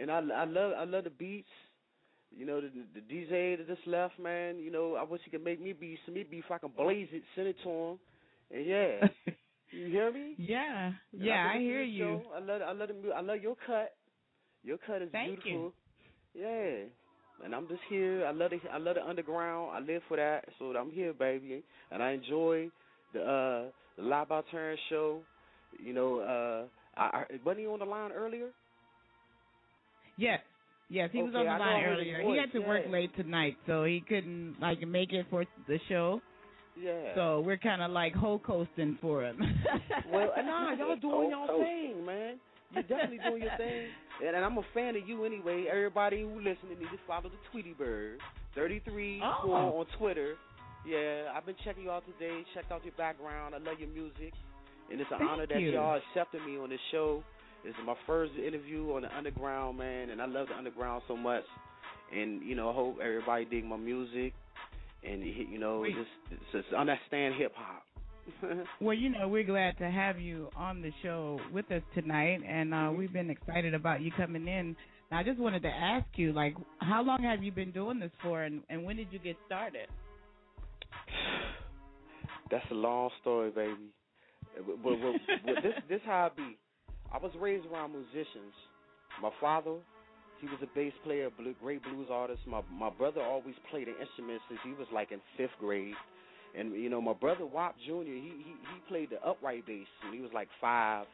and I, I love. I love the beats. You know, the, the D J that just left, man. You know, I wish he could make me beats. Me beef. I can blaze it. Send it to him. And yeah, you hear me? Yeah, yeah. I hear you. I love. I love the. I love your cut. Your cut is Thank beautiful. You. Yeah, and I'm just here. I love the. I love the underground. I live for that. So I'm here, baby, and I enjoy the uh, the Live by Terrence show. You know, uh, I, I, wasn't he on the line earlier? Yes, yes, he okay, was on the I line earlier. Voice, he had to yeah. work late tonight, so he couldn't like make it for the show. Yeah. So we're kind of like whole coasting for him. Well, nah, y'all doing y'all thing, man. You're definitely doing your thing, and, and I'm a fan of you anyway. Everybody who listening to me, just follow the Tweety Bird thirty-three oh. four on Twitter. Yeah, I've been checking y'all today. Checked out your background. I love your music. And it's an Thank honor that you. y'all accepted me on this show. This is my first interview on the underground, man, and I love the underground so much. And, you know, I hope everybody dig my music and, you know, just, just understand hip-hop. Well, you know, we're glad to have you on the show with us tonight, and uh, we've been excited about you coming in. Now, I just wanted to ask you, like, how long have you been doing this for, and, and when did you get started? That's a long story, baby. But, but, but, but this this how I be. I was raised around musicians. My father, he was a bass player, a great blues artist. My my brother always played an instrument since he was like in fifth grade. And you know, my brother Wop Junior, he he he played the upright bass when he was like five,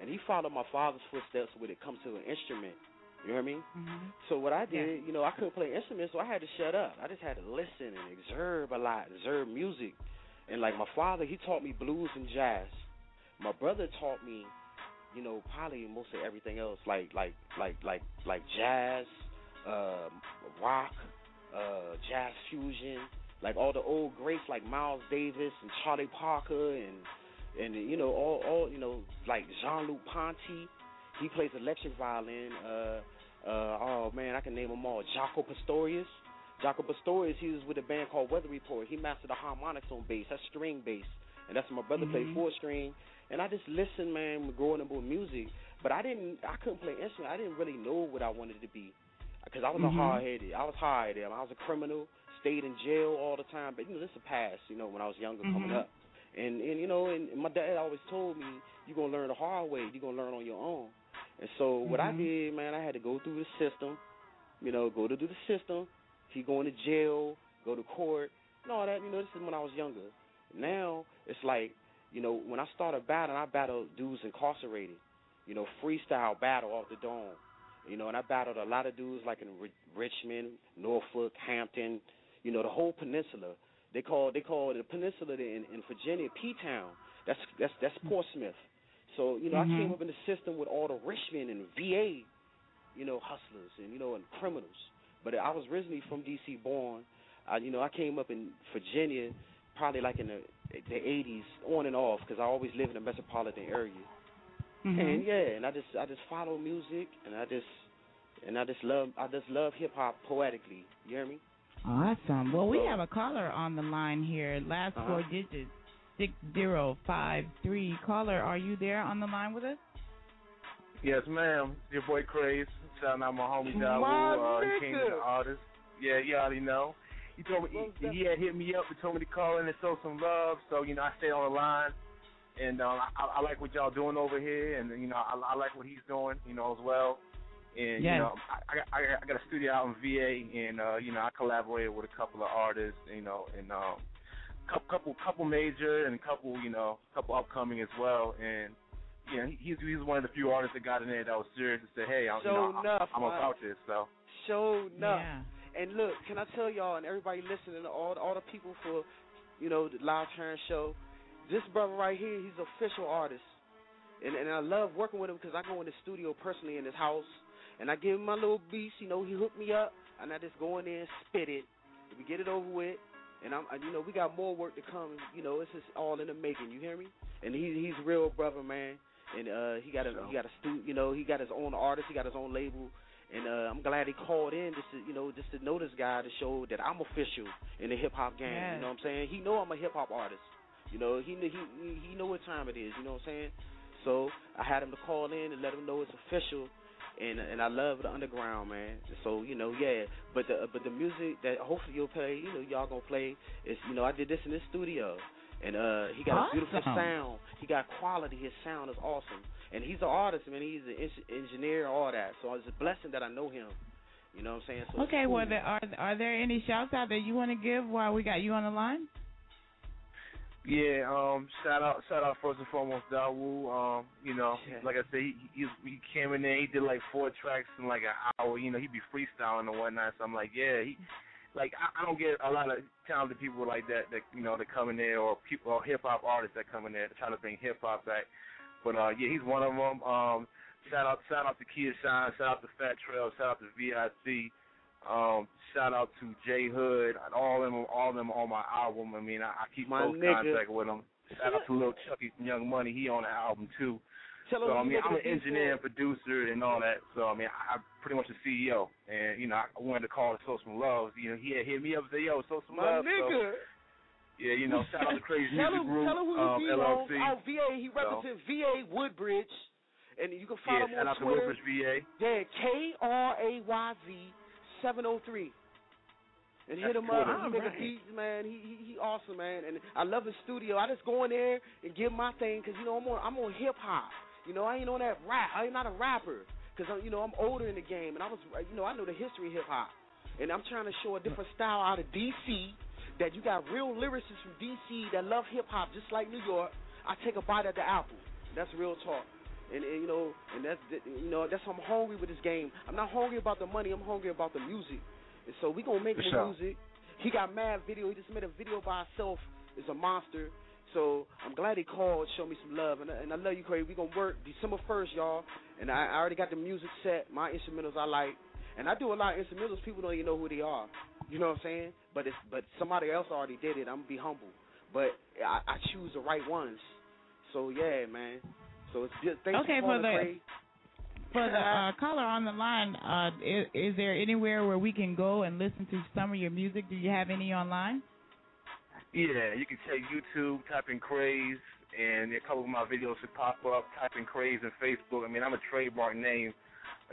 and he followed my father's footsteps when it comes to an instrument. You know what I mean? Mm-hmm. So what I did, yeah. you know, I couldn't play instruments, so I had to shut up. I just had to listen and observe a lot, observe music. And like my father, he taught me blues and jazz. My brother taught me, you know, probably most of everything else, like like like like like jazz, uh, rock, uh, jazz fusion, like all the old greats like Miles Davis and Charlie Parker and and you know all all you know like Jean-Luc Ponty, he plays electric violin. Uh, uh, oh man, I can name them all. Jaco Pastorius. Jaco Pastorius, he was with a band called Weather Report. He mastered the harmonics on bass. That's string bass, and that's what my brother mm-hmm. played four string. And I just listened, man, growing up with music. But I didn't, I couldn't play instrument. I didn't really know what I wanted to be, because I was mm-hmm. a hard-headed. I was hard-headed. I was a criminal, stayed in jail all the time. But you know, this is a past. You know, when I was younger, mm-hmm. coming up, and and you know, and my dad always told me, you're gonna learn the hard way. You're gonna learn on your own. And so mm-hmm. what I did, man, I had to go through the system. You know, go through the system. He going to jail, go to court, and all that. You know, this is when I was younger. Now it's like, you know, when I started battling, I battled dudes incarcerated, you know, freestyle battle off the dome, you know, and I battled a lot of dudes like in R- Richmond, Norfolk, Hampton, you know, the whole peninsula. They call they call the peninsula in, in Virginia P-Town. That's that's that's Portsmouth. So you know, mm-hmm. I came up in the system with all the Richmond and V A, you know, hustlers and you know and criminals. But I was originally from D C born. I, you know, I came up in Virginia probably like in the, the eighties, on and off, because I always lived in a metropolitan area. Mm-hmm. And yeah, and I just I just follow music, and I just and I just love I just love hip hop poetically. You hear me? Awesome. Well, we so, have a caller on the line here. Last uh-huh. four digits, six zero five three. Caller, are you there on the line with us? Yes, ma'am. It's your boy Craze. Shout out my homie Dawu. Uh, he came to the artist. Yeah, you already know. He told me he, he had hit me up and told me to call in and show some love. So you know, I stayed on the line, and um, I, I like what y'all doing over here, and you know, I, I like what he's doing, you know, as well. And yes. you know, I, I, I got a studio out in V A, and uh, you know, I collaborated with a couple of artists, you know, and um, couple couple major and a couple you know couple upcoming as well, and. Yeah, he's he's one of the few artists that got in there that was serious and said, "Hey, I'm, you know, enough, I'm, I'm about this." So, show enough. Yeah. And look, can I tell y'all and everybody listening, all all the people for, you know, the Live Turn show, this brother right here, he's an official artist. And, and I love working with him because I go in the studio personally in his house, and I give him my little beats. You know, he hooked me up, and I just go in there and spit it. We get it over with, and I'm, you know, we got more work to come. You know, it's just all in the making. You hear me? And he, he's real brother, man. And uh, he got a he got a stu- you know, he got his own artist, he got his own label. And uh, I'm glad he called in just to, you know, just to know this guy to show that I'm official in the hip-hop game. Yeah. You know what I'm saying? He know I'm a hip-hop artist. You know, he, he, he know what time it is. You know what I'm saying? So I had him to call in and let him know it's official. And and I love the underground, man. So, you know, yeah. But the but the music that hopefully you'll play, you know, y'all gonna play, is, you know, I did this in this studio. And uh, he got awesome. a beautiful sound. He got quality. His sound is awesome. And he's an artist, man. He's an engineer, all that. So it's a blessing that I know him. You know what I'm saying? So okay, cool. Well, there, are are there any shouts out that you want to give while we got you on the line? Yeah, um, shout out, shout out first and foremost, D W O. Um, you know, yeah. like I said, he, he he came in there. He did like four tracks in like an hour. You know, he'd be freestyling and whatnot. So I'm like, yeah, he. Like, I don't get a lot of talented people like that, that, you know, that come in there, or people, or hip-hop artists that come in there to try to bring hip-hop back. But, uh, yeah, he's one of them. Um, shout out shout out to Kia Shine, shout out to Fat Trail, shout out to V I C, um, shout out to J Hood, all them all them on my album. I mean, I, I keep my close nigga. contact with them. Shout out to Lil Chucky from Young Money, he on the album, too. Tell so, I mean, I'm an engineer and producer and all that. So, I mean, I, I'm pretty much the C E O. And, you know, I wanted to call it Show Some Love. You know, he had hit me up and said, yo, Show Some Love. My nigga. So, yeah, you know, shout out to Craze Music Group, tell him um, L L C. Oh, V A, he represents so. V A Woodbridge. And you can follow yeah, him on Twitter. Yeah, shout out to Woodbridge, V A. Yeah, K R A Y V seven oh three. And That's hit him cool. up. He All make right. a beat, man. He, he he awesome, man. And I love his studio. I just go in there and give my thing because, you know, I'm on, I'm on hip-hop. You know, I ain't on that rap. I ain't not a rapper because, you know, I'm older in the game. And I was, you know, I know the history of hip-hop. And I'm trying to show a different style out of D C that you got real lyricists from D C that love hip-hop just like New York. I take a bite at the apple. That's real talk. And, and, you know, and that's, you know, that's how I'm hungry with this game. I'm not hungry about the money. I'm hungry about the music. And so we going to make the sure. music. He got mad video. He just made a video by himself. It's a monster. So I'm glad he called, showed me some love, and, and I love you, Craig. We're going to work December first, y'all, and I, I already got the music set, my instrumentals I like, and I do a lot of instrumentals. People don't even know who they are, you know what I'm saying? But it's, but somebody else already did it. I'm going to be humble, but I, I choose the right ones. So, yeah, man. So it's just thanks okay, for calling, the, Craig. For the uh, caller on the line, uh, is, is there anywhere where we can go and listen to some of your music? Do you have any online? Yeah, you can check YouTube, type in Craze, and a couple of my videos should pop up. Type in Craze and Facebook. I mean, I'm a trademark name.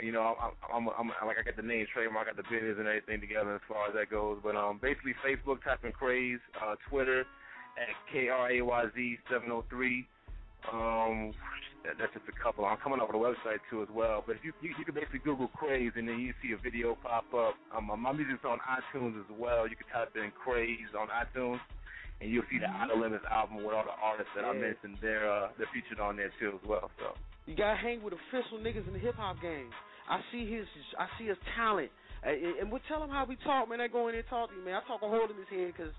You know, I'm, I'm, I'm, I'm like I got the name trademark, I got the business and everything together as far as that goes. But um, basically, Facebook, type in Craze, uh, Twitter at K R A Y Z seven oh three. Um, that, that's just a couple. I'm coming up with a website too as well. But if you, you, you can basically Google Craze and then you see a video pop up. Um, my music's on iTunes as well. You can type in Craze on iTunes. And you'll see the Out of Limits album with all the artists that yeah. I mentioned. They're, uh, they're featured on there, too, as well. So you got to hang with official niggas in the hip-hop game. I see his I see his talent. And, and we'll tell him how we talk, man. I go in there and talk to you, man. I talk a hold in his head because,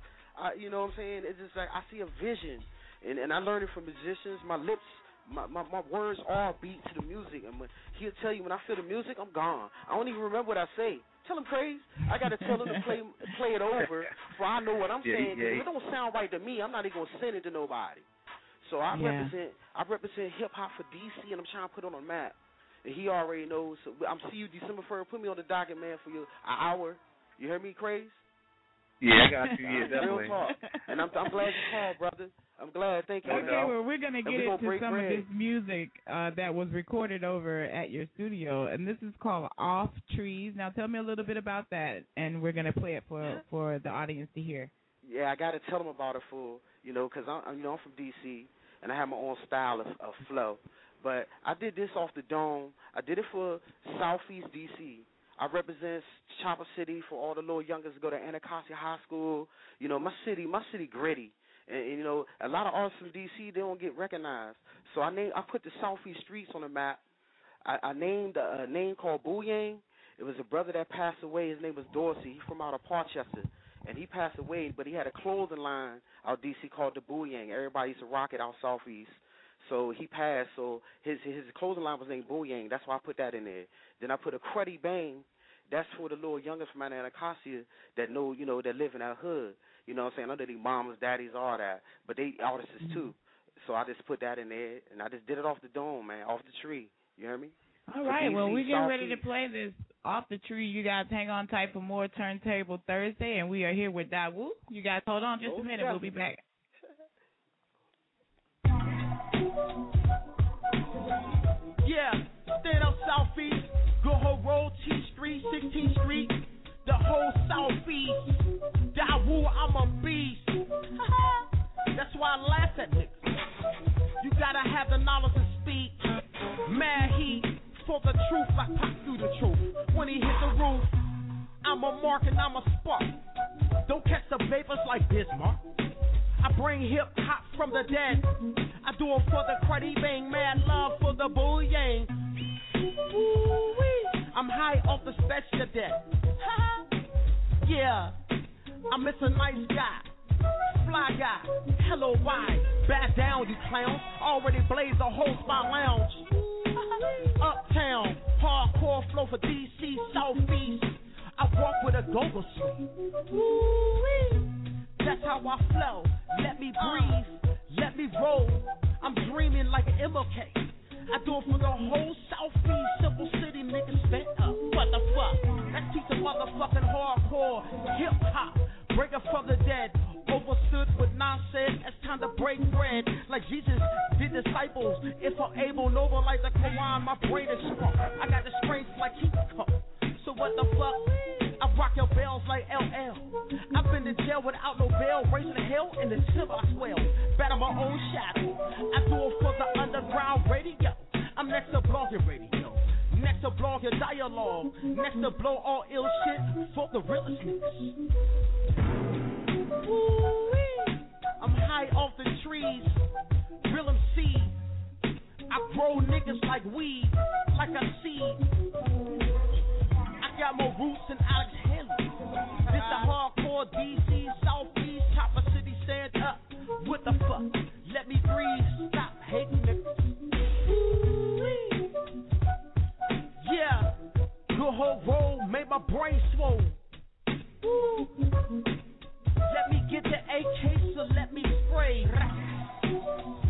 you know what I'm saying, it's just like I see a vision. And, and I learned it from musicians. My lips, my, my, my words all beat to the music. And when, he'll tell you, when I feel the music, I'm gone. I don't even remember what I say. Tell him Craze. I gotta tell him to play play it over, for I know what I'm yeah, saying. Yeah, yeah. If it don't sound right to me, I'm not even gonna send it to nobody. So I yeah. represent I represent hip hop for D C, and I'm trying to put it on a map. And he already knows. So I'm see you December first. Put me on the docket, man, for you an hour. You hear me, Craze? Yeah, I got you. Yeah, definitely. Real talk. And I'm I'm glad you called, brother. I'm glad. Thank you. Okay, you know. Well, we're going to get into some bread. of this music uh, that was recorded over at your studio, and this is called Off Trees. Now, tell me a little bit about that, and we're going to play it for, for the audience to hear. Yeah, I got to tell them about it, fool, you know, because I'm, you know, I'm from D C, and I have my own style of, of flow. But I did this off the dome. I did it for Southeast D C I represent Chopper City for all the little youngers who go to Anacostia High School. You know, my city, my city gritty. And, and, you know, a lot of artists from D C, they don't get recognized. So I named, I put the Southeast streets on the map. I, I named a, a name called Bouyang. It was a brother that passed away. His name was Dorsey. He's from out of Parchester. And he passed away, but he had a clothing line out D C called the Bouyang. Everybody used to rock it out Southeast. So he passed. So his his clothing line was named Booyang. That's why I put that in there. Then I put a cruddy bang. That's for the little youngest from out of Anacostia that know, you know, that live in that hood. You know what I'm saying? I know their mamas, daddies, all that. But they artists mm-hmm. too. So I just put that in there, and I just did it off the dome, man, off the tree. You hear me? All so right. D C, well, we're getting South ready East. to play this off the tree. You guys hang on tight for more Turntable Thursday, and we are here with Dawu. You guys hold on just oh, a minute. Yeah. We'll be back. Yeah, stand up Southeast, go whole road, T Street, sixteenth Street, the whole Southeast. Dawu, I'm a beast. That's why I laugh at niggas. You gotta have the knowledge to speak. Mad heat for the truth, like pop through the truth. When he hit the roof, I'm a mark and I'm a spark. Don't catch the vapors like Bismarck. I bring hip hop from the dead. I do it for the cruddy bang, mad love for the booyang. I'm high off the special debt. Yeah, I'm it's a nice guy, fly guy. Hello, why? Back down, you clowns. Already blazed the whole spot lounge. Uptown, hardcore flow for D C Southeast. I walk with a go-go suit. That's how I flow. Let me breathe. Let me roll. I'm dreaming like an M L K. I do it for the whole Southeast. Simple city niggas stand up. What the fuck? Let's teach the motherfucking hardcore hip hop. Break up from the dead. Overstood with nonsense. It's time to break bread. Like Jesus did disciples. If I'm able, noble like the Quran. My brain is strong. I got the strength like he come. So what the fuck? I rock your bells like L L. I've been to jail without no bail, raising hell in the silver I swell. Battle my own shadow. I do it for the underground radio. I'm next to blog your radio. Next to blog your dialogue. Next to blow all ill shit for the realest niggas. Ooh-wee. I'm high off the trees. Real M C. I grow niggas like weed, like a seed. Got more roots than Alex Henry. This the hardcore D C Southeast, top of city stand up. What the fuck? Let me breathe. Stop hating niggas. Yeah, your whole roll made my brain swole. Ooh. Let me get the A K, so let me spray.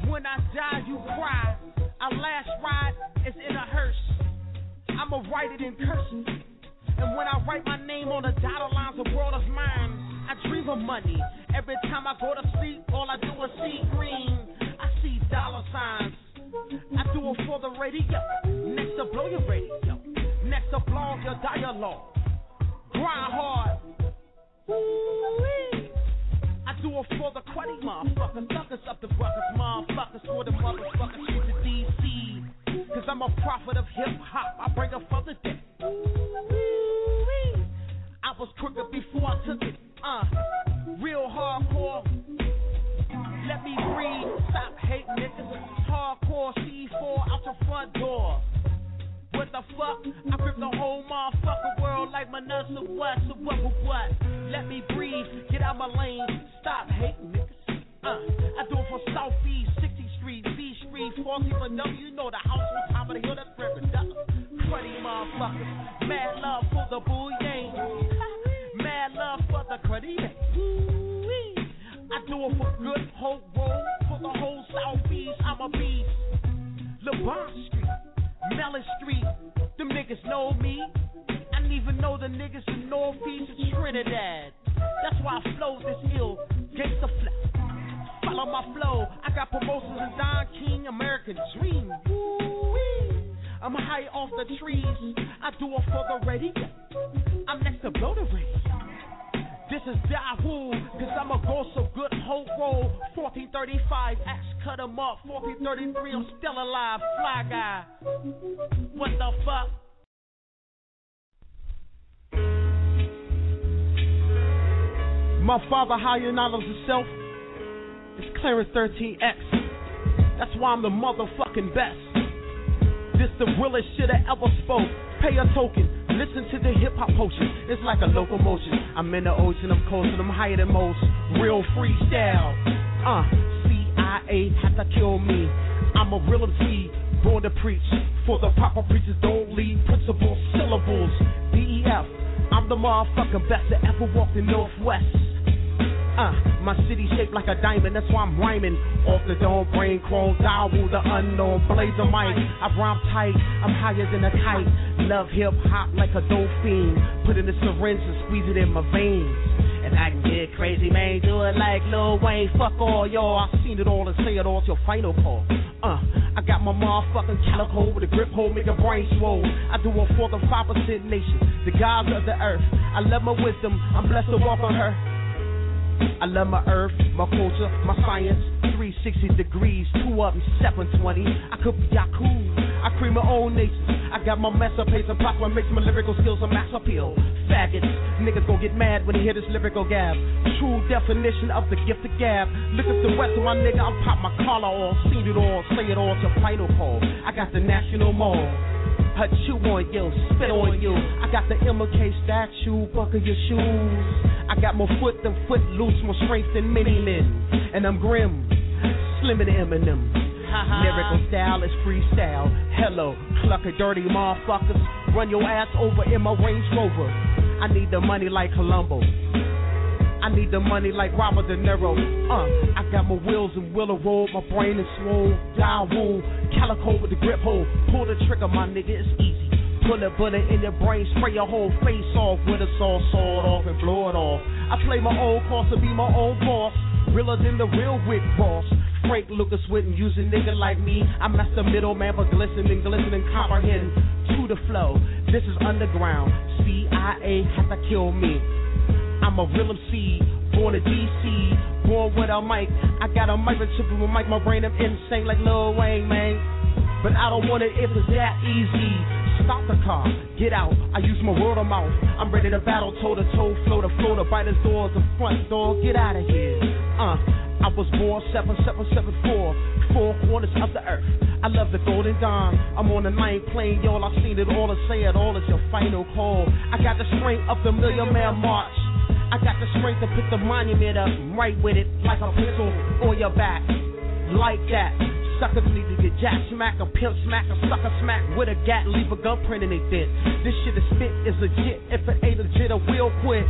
When I die, you cry. Our last ride is in a hearse. I'ma write it in cursive. And when I write my name on the dotted lines, the world is mine. I dream of money. Every time I go to sleep, all I do is see green. I see dollar signs. I do it for the radio. Next to blow your radio. Next to blog your dialogue. Grind hard. Woo-wee. I do it for the cruddy motherfuckers. Suckers up the buckets, motherfuckers. For the motherfuckers to the D C. Cause I'm a prophet of hip hop. I bring up for the day. I was crooked before I took it. Uh, real hardcore. Let me breathe. Stop hating niggas. Hardcore C four out the front door. What the fuck? I grip the whole motherfucking world like my nuts or what? So what? What? What? Let me breathe. Get out my lane. Stop hating niggas. Uh, I do it for Southeast, sixtieth Street, B Street, forty for W. You know the house on top of the hill that's ripping up. Cruddy motherfuckers. Mad love for the booyang. Mad love for the cruddy. I do it for good, whole road, for the whole Southeast. I'm a beast. LeBron Street, Mellon Street. Them niggas know me. I didn't even know the niggas in Northeast and Trinidad. That's why I flow this ill. Gangsta flip. Follow my flow. I got promotions in Don King, American Dream. I'm high off the trees. I do it for the radio. I'm next to blow the radio. This is Dawu, cause I'ma go so good, whole roll. fourteen thirty-five, axe cut em up. fourteen thirty-three, I'm still alive, fly guy. What the fuck? My father, higher knowledge of self. It's Clarence thirteen X. That's why I'm the motherfucking best. This the realest shit I ever spoke. Pay a token, listen to the hip hop potion. It's like a locomotion. I'm in the ocean, I'm coasting, I'm higher than most. Real freestyle. Uh, C I A had to kill me. I'm a real M C, born to preach. For the proper preachers don't leave principles, syllables, D E F. I'm the motherfucking best that ever walked the Northwest. Uh, my city shaped like a diamond, that's why I'm rhyming. Off the dome, brain chrome, dial the unknown, blaze a mic. I rhyme tight, I'm higher than a kite. Love hip hop like a dope fiend. Put in the syringe and squeeze it in my veins. And I can get crazy, man, do it like Lil Wayne. Fuck all y'all, I've seen it all and say it all till final call. Uh, I got my motherfucking calico with a grip hole, make a brain swole. I do a fourth and five percent nation, the gods of the earth. I love my wisdom, I'm blessed to walk on her. I love my earth, my culture, my science. Three sixty degrees, two of them seven twenty. I could be Yaku, I create my own nation. I got my mess up, pace and pop, I mix my lyrical skills and mass appeal. Faggots, niggas gon' get mad when they hear this lyrical gab. True definition of the gift of gab. Look at the rest of my nigga, I'm pop my collar off. Seen it all, say it all to final call. I got the National Mall. I chew on you, spit on you. I got the M K statue, buckle your shoes. I got more foot than foot loose, more strength than many men. And I'm grim, slim and Eminem. Lyrical style is freestyle. Hello, clucker, dirty motherfuckers. Run your ass over in my Range Rover. I need the money like Columbo. I need the money like Robert De Niro. Uh, I got my wheels and willow roll, my brain is swole, dial wool, calico with the grip hole. Pull the trigger, my nigga, it's easy. Pull a bullet in your brain, spray your whole face off with a saw, sawed off and blow it off. I play my own course to be my own boss, realer than the real Rick Ross. Frank Lucas wouldn't use a nigga like me. I'm not the middleman, but glistening, glistening, comprehend to the flow. This is underground. C I A had to kill me. I'm a real M C, born to D C, born with a mic. I got a microchip in my mic, my brain, I'm insane like Lil Wayne, man. But I don't want it if it's that easy. Stop the car, get out, I use my word of mouth. I'm ready to battle, toe to toe, flow to flow, to bite his doors, the front door, get out of here. Uh, I was born seven seven seven four, four quarters of the earth. I love the Golden Dawn. I'm on the ninth plane, y'all, I've seen it all, I say it all, it's your final call. I got the strength of the Million Man March. I got the strength to put the monument up right with it, like a pistol on your back, like that. Suckers need to get jack smack, a pimp smack, a sucker smack with a gat, leave a gun print in they dent. This shit is spit is legit, if it ain't legit, I will quit.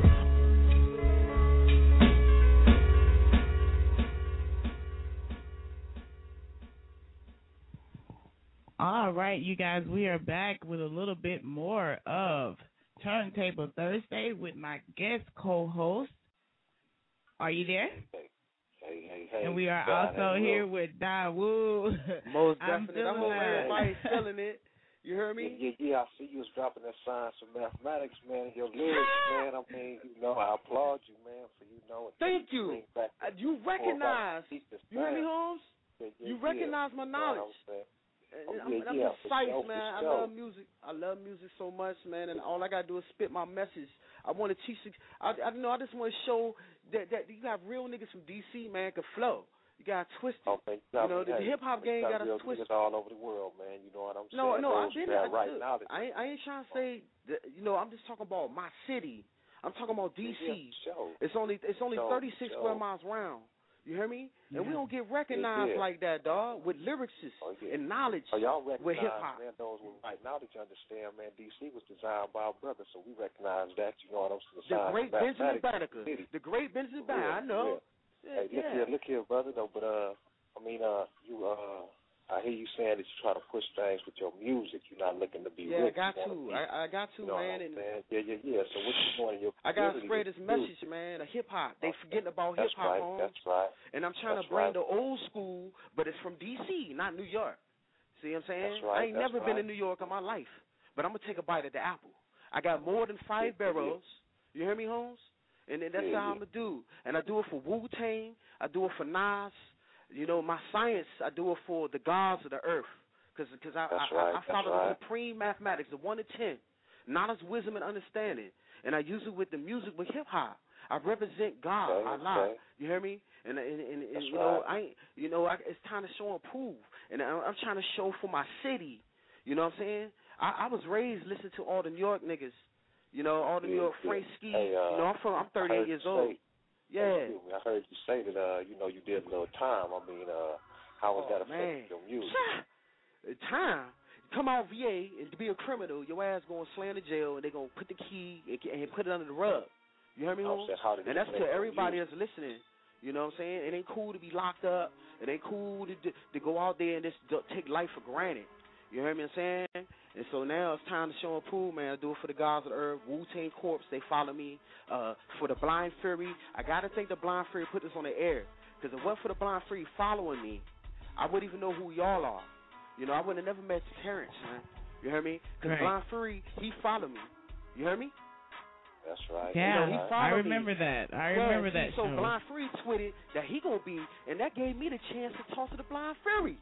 All right, you guys, we are back with a little bit more of Turntable Thursday with my guest co-host. Are you there? Hey, hey, hey. And we are God, also here with Da Woo. Most definitely. I'm, I'm over here. Everybody's feeling it. You hear me? Yeah, yeah, yeah. I see you was dropping that science and mathematics, man. Your lyrics, man. I mean, you know, I applaud you, man, for you know it. Thank you. Uh, you recognize. You hear me, Holmes? Yeah, yeah, you recognize yeah. my knowledge. Yeah, Oh, I'm, yeah, I'm yeah, precise, sure, man. I sure. love music. I love music so much, man. And all I gotta do is spit my message. I want to teach. I, I know. I just want to show that, that you got real niggas from D C, man, can flow. You got twisted. Okay, you know, hey, the hip hop game got us twisted all over the world, man. You know what I'm saying? No, no, I've been there. Right now, I ain't, I ain't trying to say. That, you know, I'm just talking about my city. I'm talking about D C. Yeah, sure. It's only it's only sure, thirty-six sure. square miles round. You hear me? Yeah. And we don't get recognized yeah, yeah. like that, dog, with lyricists oh, yeah. and knowledge oh, y'all with hip-hop. Man, those with right now that you understand, man, D C was designed by our brothers, so we recognize that. You know what I'm saying? The great Benjamin Banneker. The great Benjamin Banneker, I know. Yeah. Hey, yeah. Look, here, look here, brother, though, but, uh, I mean, uh, you, uh, I hear you saying that you try to push things with your music. You're not looking to be yeah, rich. I got to. I, I got to, you know man. And yeah, yeah, yeah. So what you want in your I got to spread this message, music. Man, of hip-hop. They forgetting about hip-hop, right. Homes. That's right. And I'm trying That's to bring right. the old school, but it's from D C, not New York. See what I'm saying? That's right. I ain't That's never right. been in New York in my life, but I'm going to take a bite at the apple. I got more than five yeah, barrels. Yeah. You hear me, Holmes? And, and that's yeah, how yeah. I'm going to do. And I do it for Wu-Tang. I do it for Nas. You know, my science, I do it for the gods of the earth because I, I, right, I follow the right. supreme mathematics, the one to ten, knowledge, wisdom, and understanding. And I use it with the music, with hip-hop. I represent God, okay, Allah. Okay. You hear me? And, and, and, and you, right. know, I, you know, I, it's time to show and prove. And I, I'm trying to show for my city. You know what I'm saying? I, I was raised listening to all the New York niggas, you know, all the New York yeah, Frank Ski. Hey, uh, you know, I'm, from, I'm thirty-eight years old. Say. Yeah, I heard you say that. Uh, you know, you did a little time. I mean, uh, How would oh, that affect man. your music? Time. Come out V A and be a criminal, your ass going to slam to jail, and they're going to put the key and, and put it under the rug. You hear me, homie? And that's to everybody that's listening. You know what I'm saying? It ain't cool to be locked up. It ain't cool to to go out there and just take life for granted. You hear me I'm saying? And so now it's time to show and prove, man. I do it for the gods of the earth. Wu-Tang Corps, they follow me. Uh, for the Blind Fury, I got to think the Blind Fury put this on the air. Because if it wasn't for the Blind Fury following me, I wouldn't even know who y'all are. You know, I wouldn't have never met Terrence, man. You hear me? Because right. Blind Fury, he followed me. You hear me? That's right. Yeah, you know, he I remember me. that. I remember well, that. So show. Blind Fury tweeted that he going to be, and that gave me the chance to talk to the Blind Fury.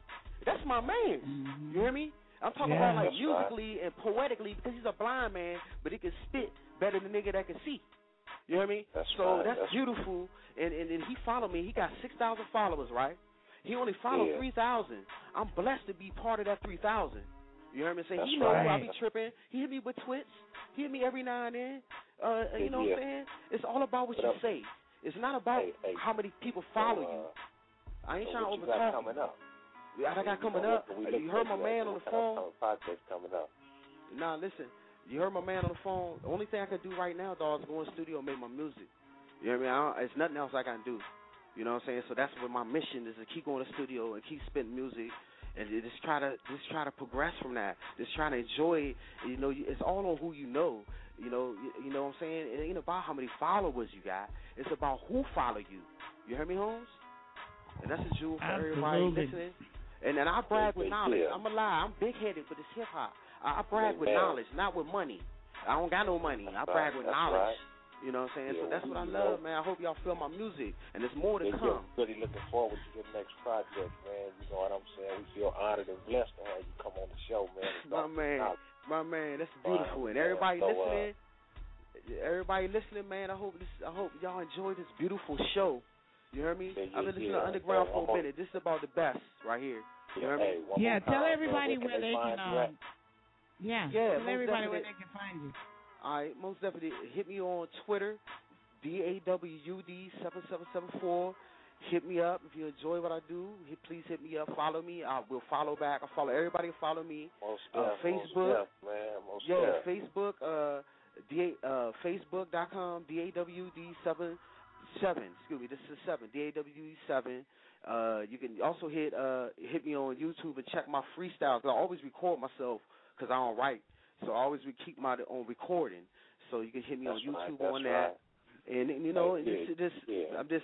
That's my man. Mm-hmm. You hear me? I'm talking yeah, about like musically right. and poetically because he's a blind man, but he can spit better than a nigga that can see. You hear me? That's so right. that's, that's beautiful. And, and and he followed me. He got six thousand followers, right? He only followed yeah. three thousand. I'm blessed to be part of that three thousand. You hear me saying? He knows right. I be tripping. He hit me with twits. He hit me every now and then. Uh, you know yeah. what I'm saying? It's all about what but you I'm, say. It's not about hey, hey, how many people follow so, uh, you. I ain't so trying to overtalk you. Coming up? I, I got coming up. You heard my man on the phone. Podcast coming up. Nah, listen. You heard my man on the phone. The only thing I can do right now, dog, is go in the studio and make my music. You know what I mean? I there's nothing else I can do. You know what I'm saying? So that's what my mission is, to keep going to the studio and keep spitting music, and just try to just try to progress from that. Just trying to enjoy it. You know, it's all on who you know. You know, you, you know what I'm saying? It ain't about how many followers you got. It's about who follow you. You hear me, Holmes? And that's a jewel for Absolutely. everybody listening. And then I brag with knowledge. Yeah. I'm a lie. I'm big-headed, but it's hip-hop. I, I brag with knowledge, not with money. I don't got no money. That's I brag right. with that's knowledge. Right. You know what I'm saying? Yeah, so that's what I love, know. man. I hope y'all feel my music, and there's more to yeah, come. Really looking forward to your next project, man. You know what I'm saying? We feel honored and blessed to have you come on the show, man. My man. Knowledge. My man. That's beautiful. Wow, and everybody so, listening, uh, everybody listening, man, I hope, this, I hope y'all enjoy this beautiful show. You hear me? Yeah, I've been listening yeah, to Underground yeah, for a minute. This is about the best right here. You yeah, hear me? Hey, yeah, tell time, everybody where they, they can. Um, yeah, yeah, tell everybody where they can find you. All right, most definitely hit me on Twitter, D A W D seven seven seven four. Hit me up if you enjoy what I do. Hit, please hit me up. Follow me. I will follow back. I follow everybody. Follow me. Most uh, death, Facebook. Most death, man. Most yeah, death. Facebook. Uh, da uh, Facebook dot com. D A W D seven. Seven, excuse me, this is seven, D A W E seven. Uh, you can also hit uh, hit me on YouTube and check my freestyles. I always record myself because I don't write, so I always keep my on recording. So you can hit me that's on YouTube right, on that. Right. And, and, you know, and just, just, yeah. I'm just,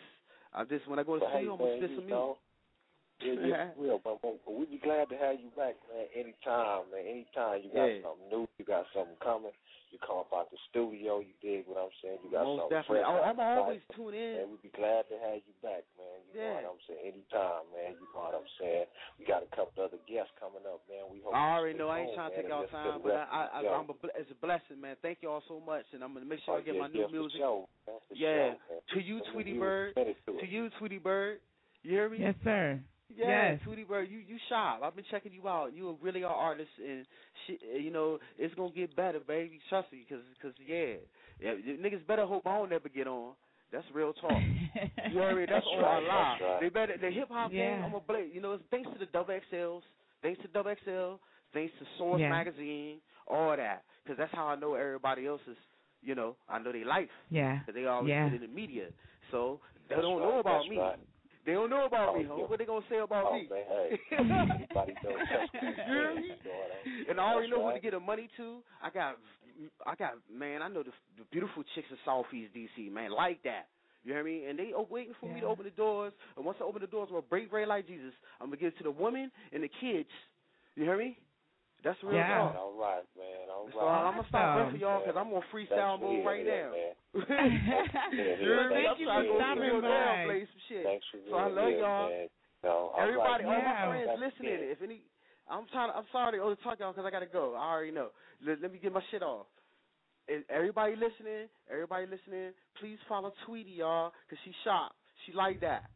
I'm just, when I go to see you, I'm going to spit some music. Yeah, yeah, will, but we'd be glad to have you back, man, anytime, man, anytime you got yeah. something new, you got something coming, you come up out the studio, you dig what I'm saying, you got Most something definitely. fresh. I'm always tuned in. And we'd be glad to have you back, man, you yeah. know what I'm saying, anytime, man, you know what I'm saying. We got a couple other guests coming up, man. We hope I already know, I ain't trying to take y'all time, but I, I, I'm a, it's a blessing, man. Thank y'all so much, and I'm going to make sure oh, I get yeah, my new music. Show, yeah, show, to you, so Tweety Bird, to, to you, Tweety Bird, you hear me? Yes, sir. Yeah, Tweety Bird, you you sharp. I've been checking you out. You really are artist, and she, you know it's gonna get better, baby. Trust me, cause, cause yeah, yeah, niggas better hope I don't never get on. That's real talk. You know what I mean? That's, that's all right, I lie. Right. They better the hip hop yeah. game. I'm a blade. You know, it's thanks to the Double X Ls, thanks to Double X L, thanks to Source yeah. Magazine, all that. Cause that's how I know everybody else's. You know, I know they life. Yeah. Cause they always yeah. in the media, so they that's don't right, know about me. Right. They don't know about oh, me, ho. What they gonna say about oh, me? Man, hey. Everybody knows yeah. And I already know right. who to get the money to. I got, I got, man. I know the, the beautiful chicks in Southeast D C, man, like that. You hear me? And they are waiting for yeah. me to open the doors. And once I open the doors, I'm gonna break bread like Jesus. I'm gonna give it to the women and the kids. You hear me? That's real yeah. talk. All right, man. All right. So I'm going to stop oh, for y'all because I'm on freestyle Thanks mode right yeah, now. Thank you for stopping by. Play some shit. Thanks for so I love yeah, y'all. No, everybody, right, all yeah. my friends listening. Good. If any, I'm trying. I'm sorry to talk y'all because I got to go. I already know. Let, let me get my shit off. And everybody listening, everybody listening, please follow Tweety, y'all, because she sharp. She like that.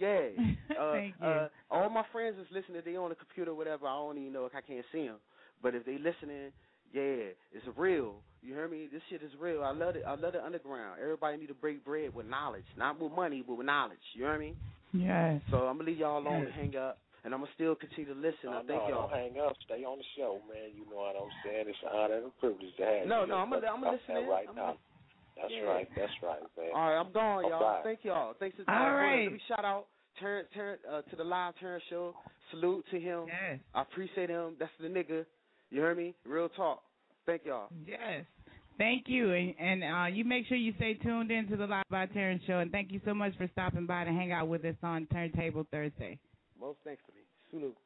Yeah. Uh, Thank you. Uh, all my friends is listening. They on the computer, whatever. I don't even know if I can't see them. But if they listening, yeah, it's real. You hear me? This shit is real. I love it. I love the underground. Everybody need to break bread with knowledge, not with money, but with knowledge. You hear me? Yes. So I'm gonna leave y'all alone yes. and hang up. and I'm going to still continue to listen. No, I think no, y'all. Don't hang up. Stay on the show, man. You know what I'm saying? It's an honor and a privilege to have no, you. No, no, I'm going to listen in. Right I'm now. Gonna... That's yeah. right. That's right, man. All right, I'm gone, y'all. Bye. Thank y'all. Thanks for the time. All right. Let me shout out Terrence, Terrence, uh, to the live Terrence show. Salute to him. Yes. I appreciate him. That's the nigga. You hear me? Real talk. Thank y'all. Yes. Thank you, and, and uh, you make sure you stay tuned in to the Live by Terrence show, and thank you so much for stopping by to hang out with us on Turntable Thursday. Most thanks to me. Salute.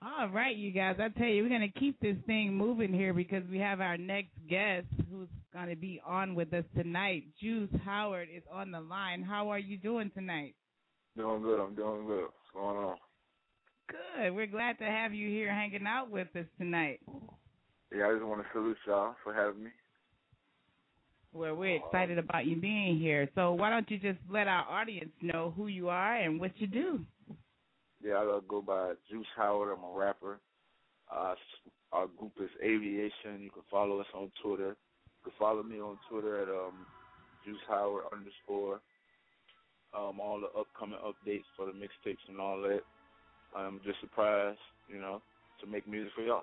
All right, you guys. I tell you, we're going to keep this thing moving here because we have our next guest who's going to be on with us tonight. Juice Howard is on the line. How are you doing tonight? Doing good. I'm doing good. What's going on? Good. We're glad to have you here hanging out with us tonight. Yeah, I just want to salute y'all for having me. Well, we're excited about you being here. So why don't you just let our audience know who you are and what you do? Yeah, I go by Juice Howard. I'm a rapper. Uh, our group is Aviation. You can follow us on Twitter. You can follow me on Twitter at um, Juice Howard underscore. Um, all the upcoming updates for the mixtapes and all that. I'm just surprised, you know, to make music for y'all.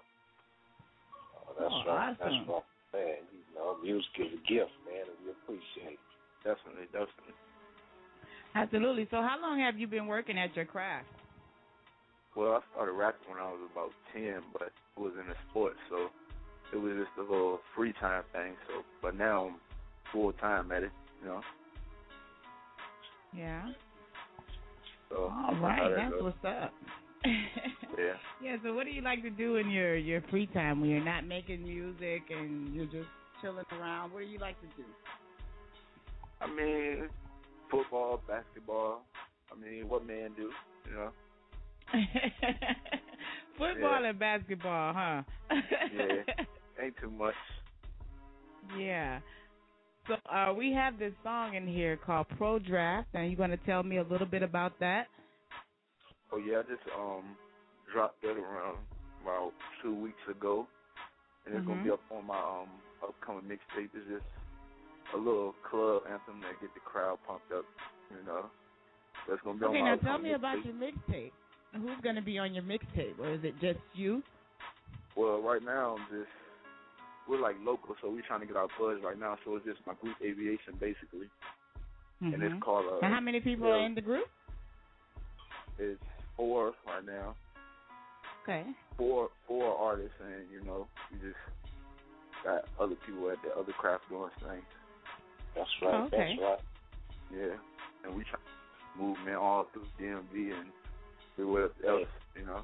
Oh, that's oh, right. Awesome. That's right. Man, you know, music is a gift, man, and we appreciate it. Definitely, definitely. Absolutely. So how long have you been working at your craft? Well, I started rapping when I was about ten, but it was in a sport, so it was just a little free time thing. So, but now I'm full-time at it, you know. Yeah. So, all right, that's goes. What's up. Yeah. Yeah, so what do you like to do in your, your free time when you're not making music and you're just chilling around? What do you like to do? I mean, football, basketball. I mean, what man do, you know? Football yeah. and basketball, huh? Yeah, ain't too much. Yeah. So uh, we have this song in here called Pro Draft, and you're going to tell me a little bit about that? Oh, yeah, I just um, dropped that around about two weeks ago, and it's mm-hmm. going to be up on my um, upcoming mixtape. It's just a little club anthem that get the crowd pumped up, you know. So it's going to be okay, on my Okay, now tell me mixtape. About your mixtape. Who's going to be on your mixtape, or is it just you? Well, right now, I'm just, we're like local, so we're trying to get our buzz right now, so it's just my group Aviation, basically. Mm-hmm. And it's called... Uh, and how many people yeah, are in the group? It's four right now. Okay. Four four artists, and, you know, we just got other people at the other craft doing things. That's right, oh, okay. That's right. Yeah, and we try to move, man, all through D M V and... Else, yeah. you know.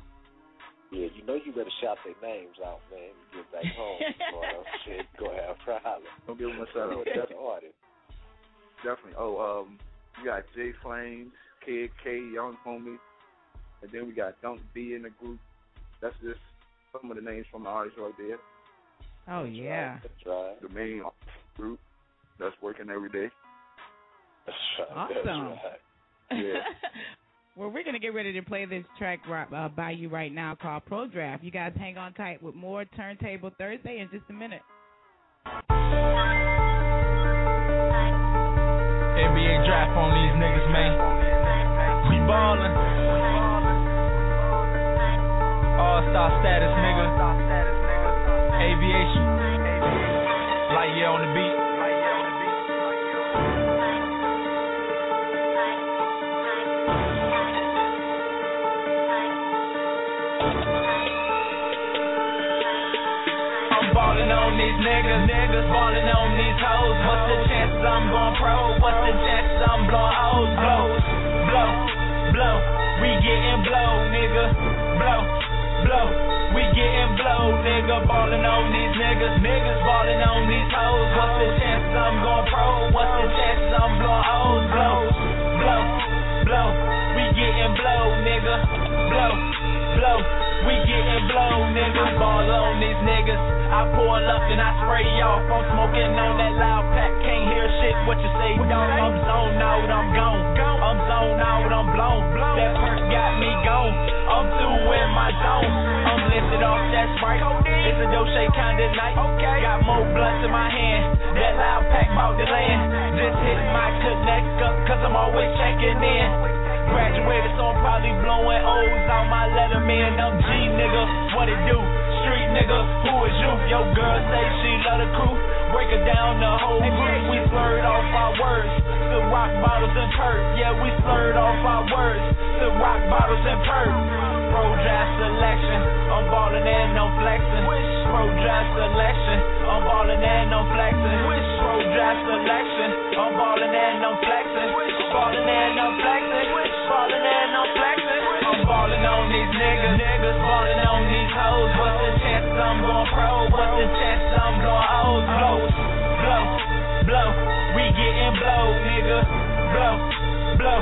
Yeah, you know you better shout their names out, man. You get back home. Boy, shit, go have a problem. Don't give them a shout out. Definitely. Definitely. Oh, um, you got Jay Flames, Kid K, Young Homie, and then we got Dunk B in the group. That's just some of the names from the artists right there. Oh yeah. That's right. That's right. The main group that's working every day. That's right. Awesome. That's right. Yeah. Well, we're going to get ready to play this track uh, by you right now called Pro Draft. You guys hang on tight with more Turntable Thursday in just a minute. N B A draft on these niggas, man. We ballin'. All-star status, nigga. Aviation. Light year on the beat. Ballin' on these niggas, niggas ballin' on these hoes. What's the chances I'm gon' pro? What's the chances I'm blowin' hoes? Blow, blow, blow, we gettin' blow, nigga. Blow, blow, we gettin' blow, nigga. Ballin' on these niggas, niggas ballin' on these hoes. What's the chances I'm gon' pro? What's the chances I'm blowin' hoes? Blow, blow, blow, we gettin' blow, nigga. Blow, blow, we gettin' blow, nigga. Ball on these niggas. I pull up and I spray y'all. I'm smoking on that loud pack. Can't hear shit what you say, dog. I'm zoned out, I'm gone. I'm zoned out, I'm blown. That perk got me gone. I'm through in my zone. I'm lifted off that Sprite. It's a Doce kind of night. Got more blunts in my hand. That loud pack bout to land. Just hit my connect up, cause I'm always checking in. Graduated, so I'm probably blowing O's out my Letterman. I'm G, nigga, what it do? Street nigga, who is you? Yo girl say she love the crew. Break her down the whole group. We slurred off our words to rock bottles and perp. Yeah, we slurred off our words to rock bottles and perp. Pro draft selection, I'm ballin' and I'm flexin'. Pro draft selection, I'm ballin' and I'm flexin'. Pro draft selection, I'm ballin' and I'm flexin'. Ballin' and I'm flexin'. Ballin' and I'm flexin'. I'm ballin' on these niggas, niggas ballin' on these hoes. What's the chance I'm gon' pro? What's the chance I'm gon' hold? Blow, blow, blow, we gettin' blow, nigga. Blow, blow,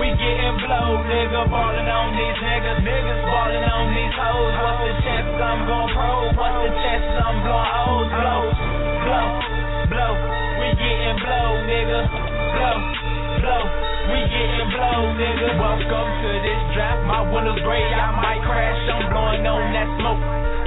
we gettin' blow, nigga. Ballin' on these niggas, niggas ballin' on these hoes. What's the chance I'm gon' pro? What's the chance I'm gon' hold? Blow, blow, blow, we gettin' blow, nigga. Blow, blow, we gettin' blow, nigga. Welcome to this draft. My window's gray, I might crash. I'm blowin' on that smoke,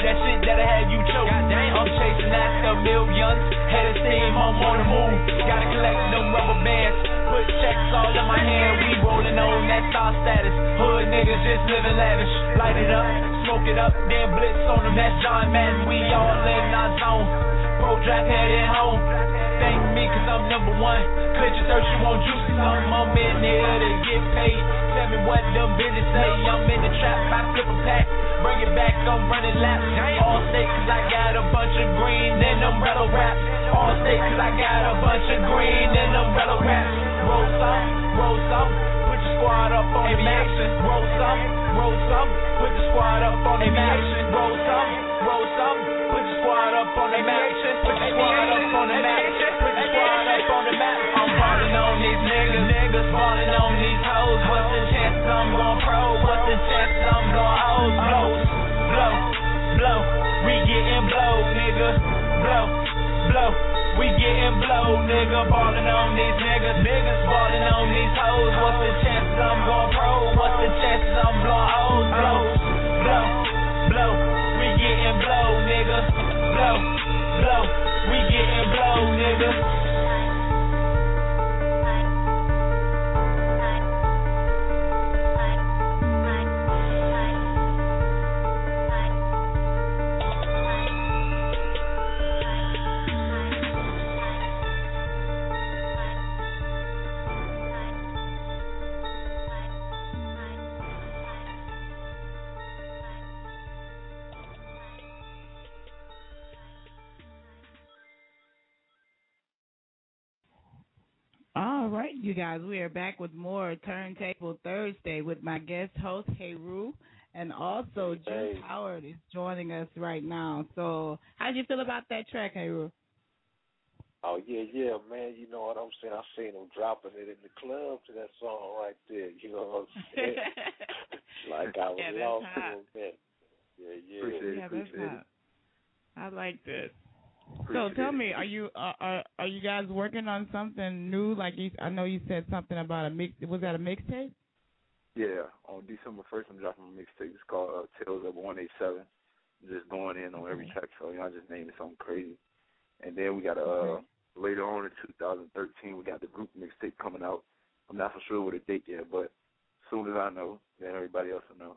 that shit that'll have you choke. I'm chasing after millions, head of steam, I'm on the move. Gotta collect them rubber bands, put checks all in my hand. We rolling on that star status, hood niggas just living lavish. Light it up, smoke it up, then blitz on them, that's John Madden. We all in our zone, pro draft headed home. Thank me cause I'm number one. Could you search, you want juice? I'm, I'm in here to get paid. Tell me what them bitches say. I'm in the trap, I flip a pack, bring it back, I'm running laps. All state cause I got a bunch of green and umbrella wraps. All state cause I got a bunch of green and umbrella wraps. Roll some, roll some, put your squad up on Aviation. Roll some, roll some, put your squad up on Aviation. Roll some, roll some, put your squad up on Aviation. Put your squad up on Aviation. Put your squad up on the map. I'm ballin' on these niggas, niggas ballin' on these hoes. What's the chance I'm gon' pro? What's the chance I'm gon' hold? Blow, blow, blow, we gettin' blow, nigga. Blow, blow, we gettin' blow, nigga. Ballin' on these niggas, niggas ballin' on these hoes. What's the chance I'm gon' pro? What's the chance I'm gon' hold? Blow, blow, blow, we gettin' blow, nigga. Blow, blow, we gettin' blow, nigga. All right, you guys, we are back with more Turntable Thursday with my guest host, Hey Rue, and also Juice hey. Howard is joining us right now. So how did you feel about that track, Hey Rue? Oh, yeah, yeah, man, you know what I'm saying? I've seen them dropping it in the club to that song right there, you know what I'm saying? Like I was yeah, lost hot. to him. Yeah, yeah. Appreciate yeah, it, appreciate it. I liked it. So tell me, are you uh, are are you guys working on something new? Like you, I know you said something about a mix. Was that a mixtape? Yeah, on December first, I'm dropping a mixtape. It's called uh, Tales of one eighty-seven. Just going in on every track, so you know, I just named it something crazy. And then we got a uh, later on in two thousand thirteen, we got the group mixtape coming out. I'm not for sure what the date yet, but as soon as I know, then everybody else will know.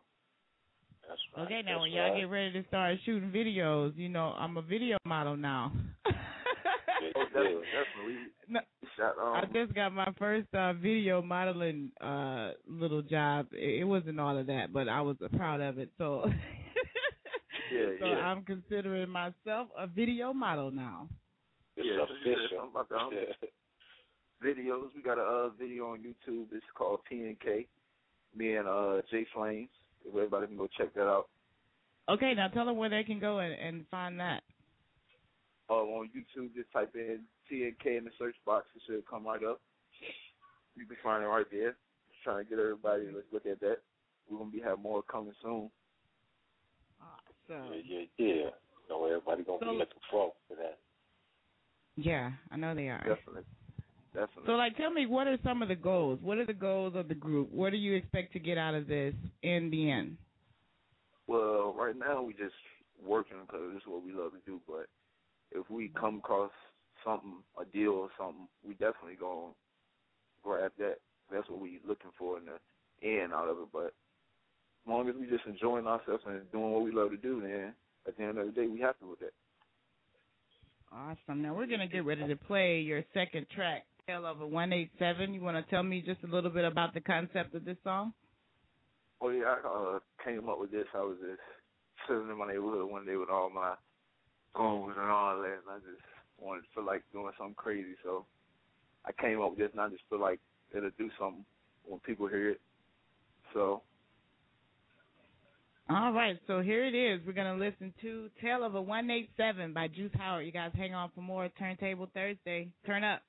That's right. Okay, now that's when y'all right. get ready to start shooting videos, you know, I'm a video model now. Oh, definitely, definitely. No, Shot, um, I just got my first uh, video modeling uh, little job. It, it wasn't all of that, but I was uh, proud of it. So, yeah, so yeah. I'm considering myself a video model now. It's yeah, official. I'm about to, yeah. Videos, we got a uh, video on YouTube. It's called P N K, me and uh, Jay Flames. Everybody can go check that out. Okay, now tell them where they can go and, and find that. Oh, uh, on YouTube, just type in T N K in the search box. It should come right up. You can find it right there. Just trying to get everybody to look at that. We're going to be have more coming soon. Awesome. Yeah, yeah, yeah. So everybody's going to so, be looking forward to that. Yeah, I know they are. Definitely. Definitely. So, like, tell me, what are some of the goals? What are the goals of the group? What do you expect to get out of this in the end? Well, right now we're just working because this is what we love to do. But if we come across something, a deal or something, we definitely going to grab that. That's what we're looking for in the end out of it. But as long as we just enjoying ourselves and doing what we love to do, then at the end of the day, we happy with that. Awesome. Now we're going to get ready to play your second track, Tale of a one eighty-seven. You want to tell me just a little bit about the concept of this song? Well, yeah, I uh, came up with this. I was just sitting in my neighborhood one day with all my goals and all that, and I just wanted to feel like doing something crazy. So I came up with this, and I just feel like it'll do something when people hear it. So. All right, so here it is. We're going to listen to Tale of a one eighty-seven by Juice Howard. You guys hang on for more Turntable Thursday. Turn up.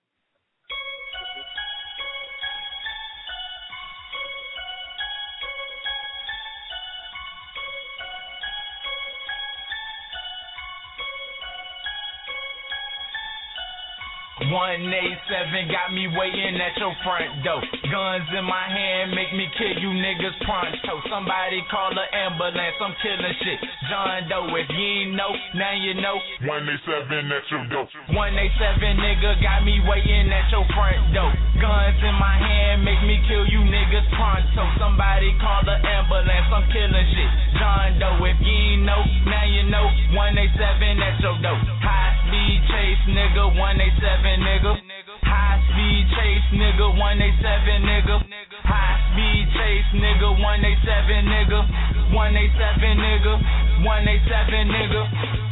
one eighty-seven got me waiting at your front door. Guns in my hand make me kill you niggas pronto. Somebody call an ambulance, I'm killing shit. John Doe, if you ain't know, now you know. one eighty-seven at your door. one eighty-seven nigga got me waiting at your front door. Guns in my hand make me kill you niggas pronto. Somebody call an ambulance, I'm killing shit. John Doe, if you ain't know, now you know. one eighty-seven at your door. High speed chase, nigga. one eighty-seven nigga. High speed chase, nigga. one eighty-seven nigga. High speed chase, nigga. one eighty-seven nigga. one eighty-seven nigga. one eighty-seven nigga.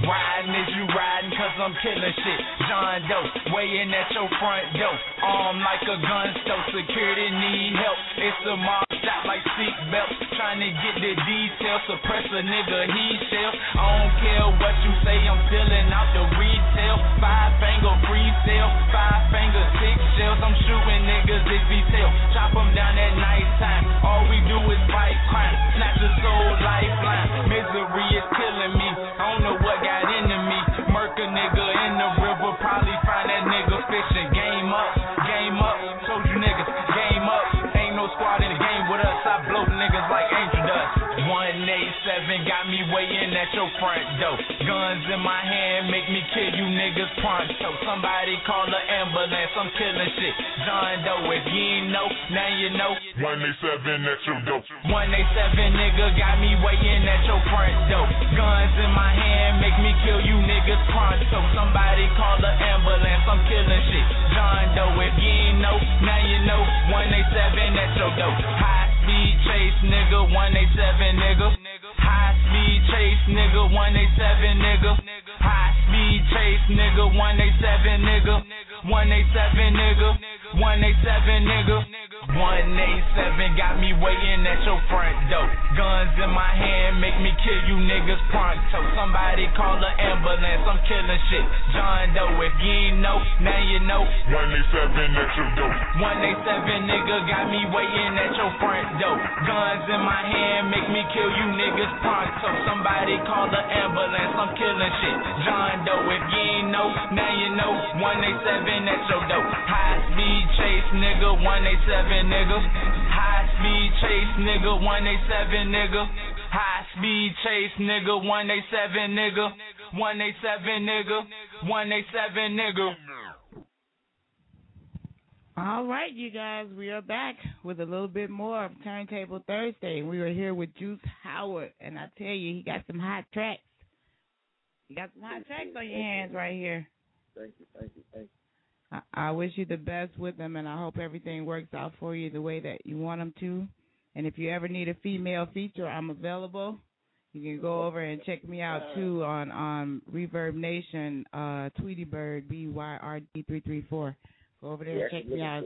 Riding is you riding, cause I'm killing shit. John Doe, weighing at your front door. Armed like a gun, so security need help. It's a mob shot like seatbelts. Trying to get the details, suppress a nigga, he sells. I don't care what you say, I'm stealing out the retail. Five finger free sale, five finger six shells. I'm shooting niggas if he tell. Chop them down at nighttime. All we do is fight crime. Snatch a soul lifeline. Misery is killing me. I don't know what got into me. Murk a nigga in the river. Probably find that nigga fishing. Game up, game up. Told you niggas, game up. Ain't no squad in the game with us. I blow niggas like angel dust. one eighty-seven got me waiting at your front door. Guns in my hand make me kill you niggas pronto. Somebody call an ambulance, I'm killing shit. John Doe, if you ain't know, now you know. one eighty-seven at your door. one eighty-seven nigga got me waiting at your front door. Guns in my hand make me kill you niggas pronto. Somebody call an ambulance, I'm killing shit. John Doe, if you ain't know, now you know. one eighty-seven at your door. High speed chase, nigga. one eighty-seven nigga. High speed chase, nigga. one eighty-seven nigga. High speed chase, nigga. one eighty-seven nigga. one eighty-seven nigga. one eighty-seven nigga. one eighty-seven got me waiting at your front door. Guns in my hand make me kill you niggas pronto. Somebody call an ambulance, I'm killing shit. John Doe, if you ain't know, now you know. one eighty-seven at your door. one eighty-seven nigga got me waiting at your front door. Guns in my hand make me kill you niggas pronto. Somebody call an ambulance, I'm killing shit. John Doe, if you ain't know, now you know. one eighty-seven at your door. High speed chase, nigga. one eighty-seven nigga, high speed chase, nigga, one eighty-seven nigga, high speed chase, nigga, one eighty-seven nigga, one eighty-seven nigga, one eighty-seven nigga. All right, you guys, we are back with a little bit more of Turntable Thursday. We were here with Juice Howard, and I tell you, he got some hot tracks. You got some hot tracks on your hands right here. Thank you, thank you, thank you. I wish you the best with them, and I hope everything works out for you the way that you want them to. And if you ever need a female feature, I'm available. You can go over and check me out, too, on, on Reverb Nation, uh, Tweety Bird, B Y R D three three four. Go over there and check me out.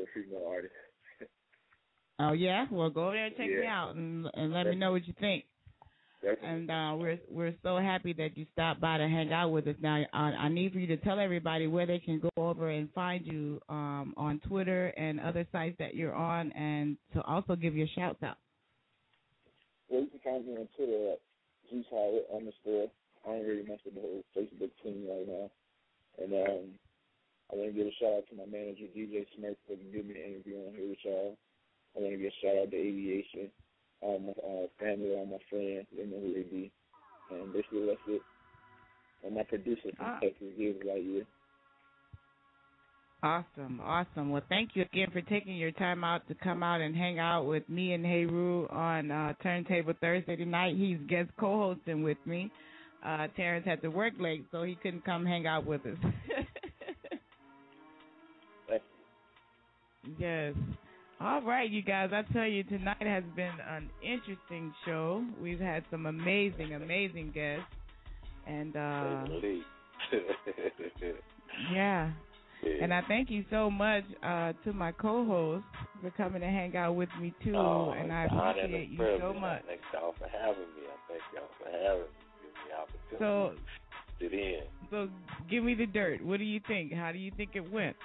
Oh, yeah? Well, go over there and check yeah. me out and, and let me know what you think. And uh, we're we're so happy that you stopped by to hang out with us. Now, I, I need for you to tell everybody where they can go over and find you um, on Twitter and other sites that you're on, and to also give your shouts out. Well, you can find me on Twitter at Juice Howard underscore. I ain't really messing with the whole Facebook team right now. And um, I want to give a shout out to my manager, D J Smith, for giving me an interview on here with y'all. I want to give a shout out to Aviation. All my uh, family, all my friends, they know who they be. And basically, that's it. And my producer from Texas, he was right here. Awesome, awesome. Well, thank you again for taking your time out to come out and hang out with me and Hey Rue on uh, Turntable Thursday tonight. He's guest co-hosting with me. Uh, Terrence had to work late, so he couldn't come hang out with us. Yes. All right, you guys. I tell you, tonight has been an interesting show. We've had some amazing, amazing guests. And uh, yeah. And I thank you so much uh, to my co-host for coming to hang out with me, too. Oh, and I appreciate you so much. Thanks, y'all, for having me. I thank y'all for having me. Give me the opportunity so, to get in. So give me the dirt. What do you think? How do you think it went?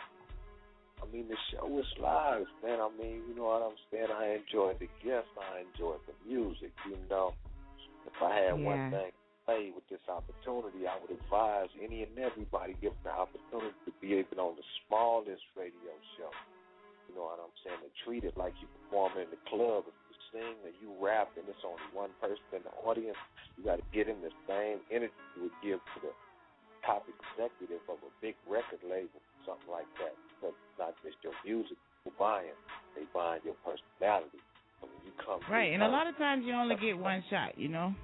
I mean, the show was live, man. I mean, you know what I'm saying? I enjoyed the guests. I enjoyed the music, you know. If I had yeah. one thing to play with this opportunity, I would advise any and everybody give the opportunity to be even on the smallest radio show. You know what I'm saying? To treat it like you perform in the club. If you sing and you rap and it's only one person in the audience, you got to get in the same energy you would give to the top executive of a big record label, something like that. Because it's not just your music you're buying. They buying your personality. So when you come right, and time, a lot of times you only get one shot, you know?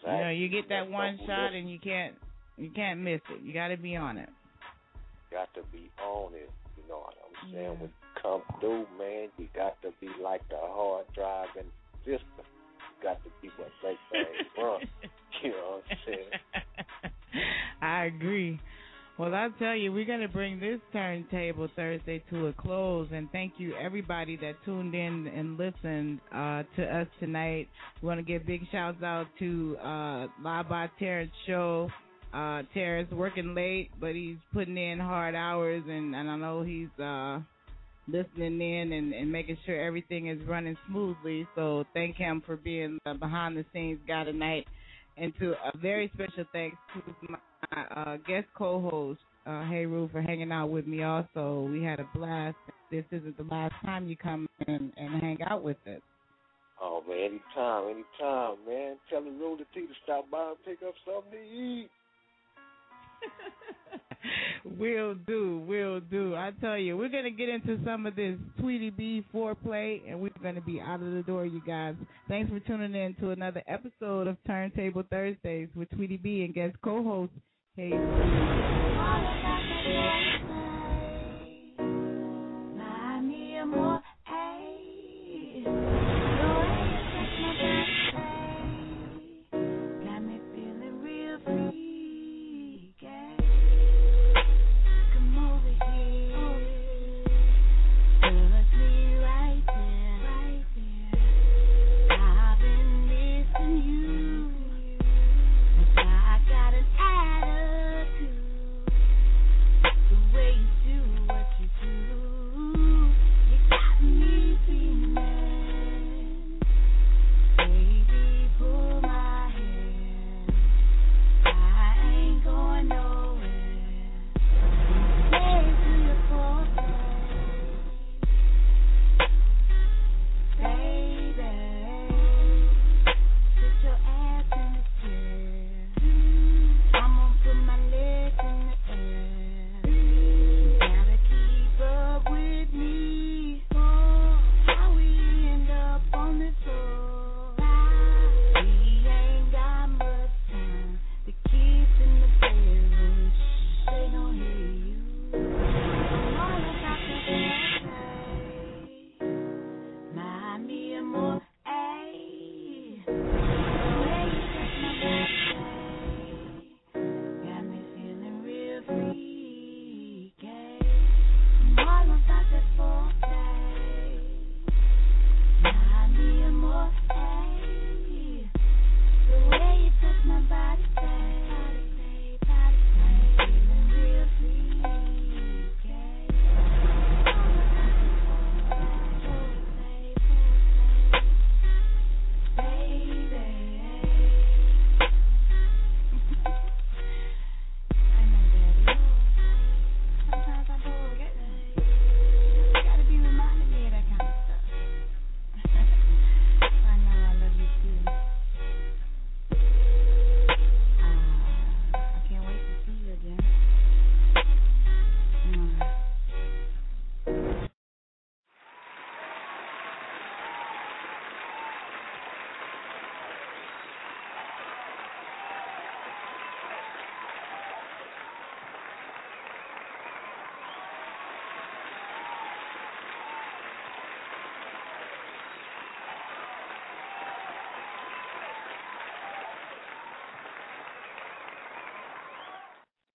Exactly. You know, you get that That's one shot and you can't, you can't miss it. You got to be on it. Got to be on it. You know what I'm saying? Yeah. When you come through, man, you got to be like the hard drive in the system. You got to be what they say from. You know what I'm saying? I agree. Well, I'll tell you, we're going to bring this Turntable Thursday to a close, and thank you, everybody that tuned in and listened uh, to us tonight. We want to give big shouts out to uh, Live by Terrence show. Uh, Terrence working late, but he's putting in hard hours, and, and I know he's uh, listening in and, and making sure everything is running smoothly. So thank him for being the behind-the-scenes guy tonight. And to a very special thanks to my uh, guest co-host, uh, Hey Rue, for hanging out with me also. We had a blast. This isn't the last time you come in and hang out with us. Oh, man, anytime, anytime, man. Tell the Ruler T to stop by and pick up something to eat. Will do, will do. I tell you, we're going to get into some of this Tweety B foreplay, and we're going to be out of the door, you guys. Thanks for tuning in to another episode of Turntable Thursdays with Tweety B and guest co-host Hey.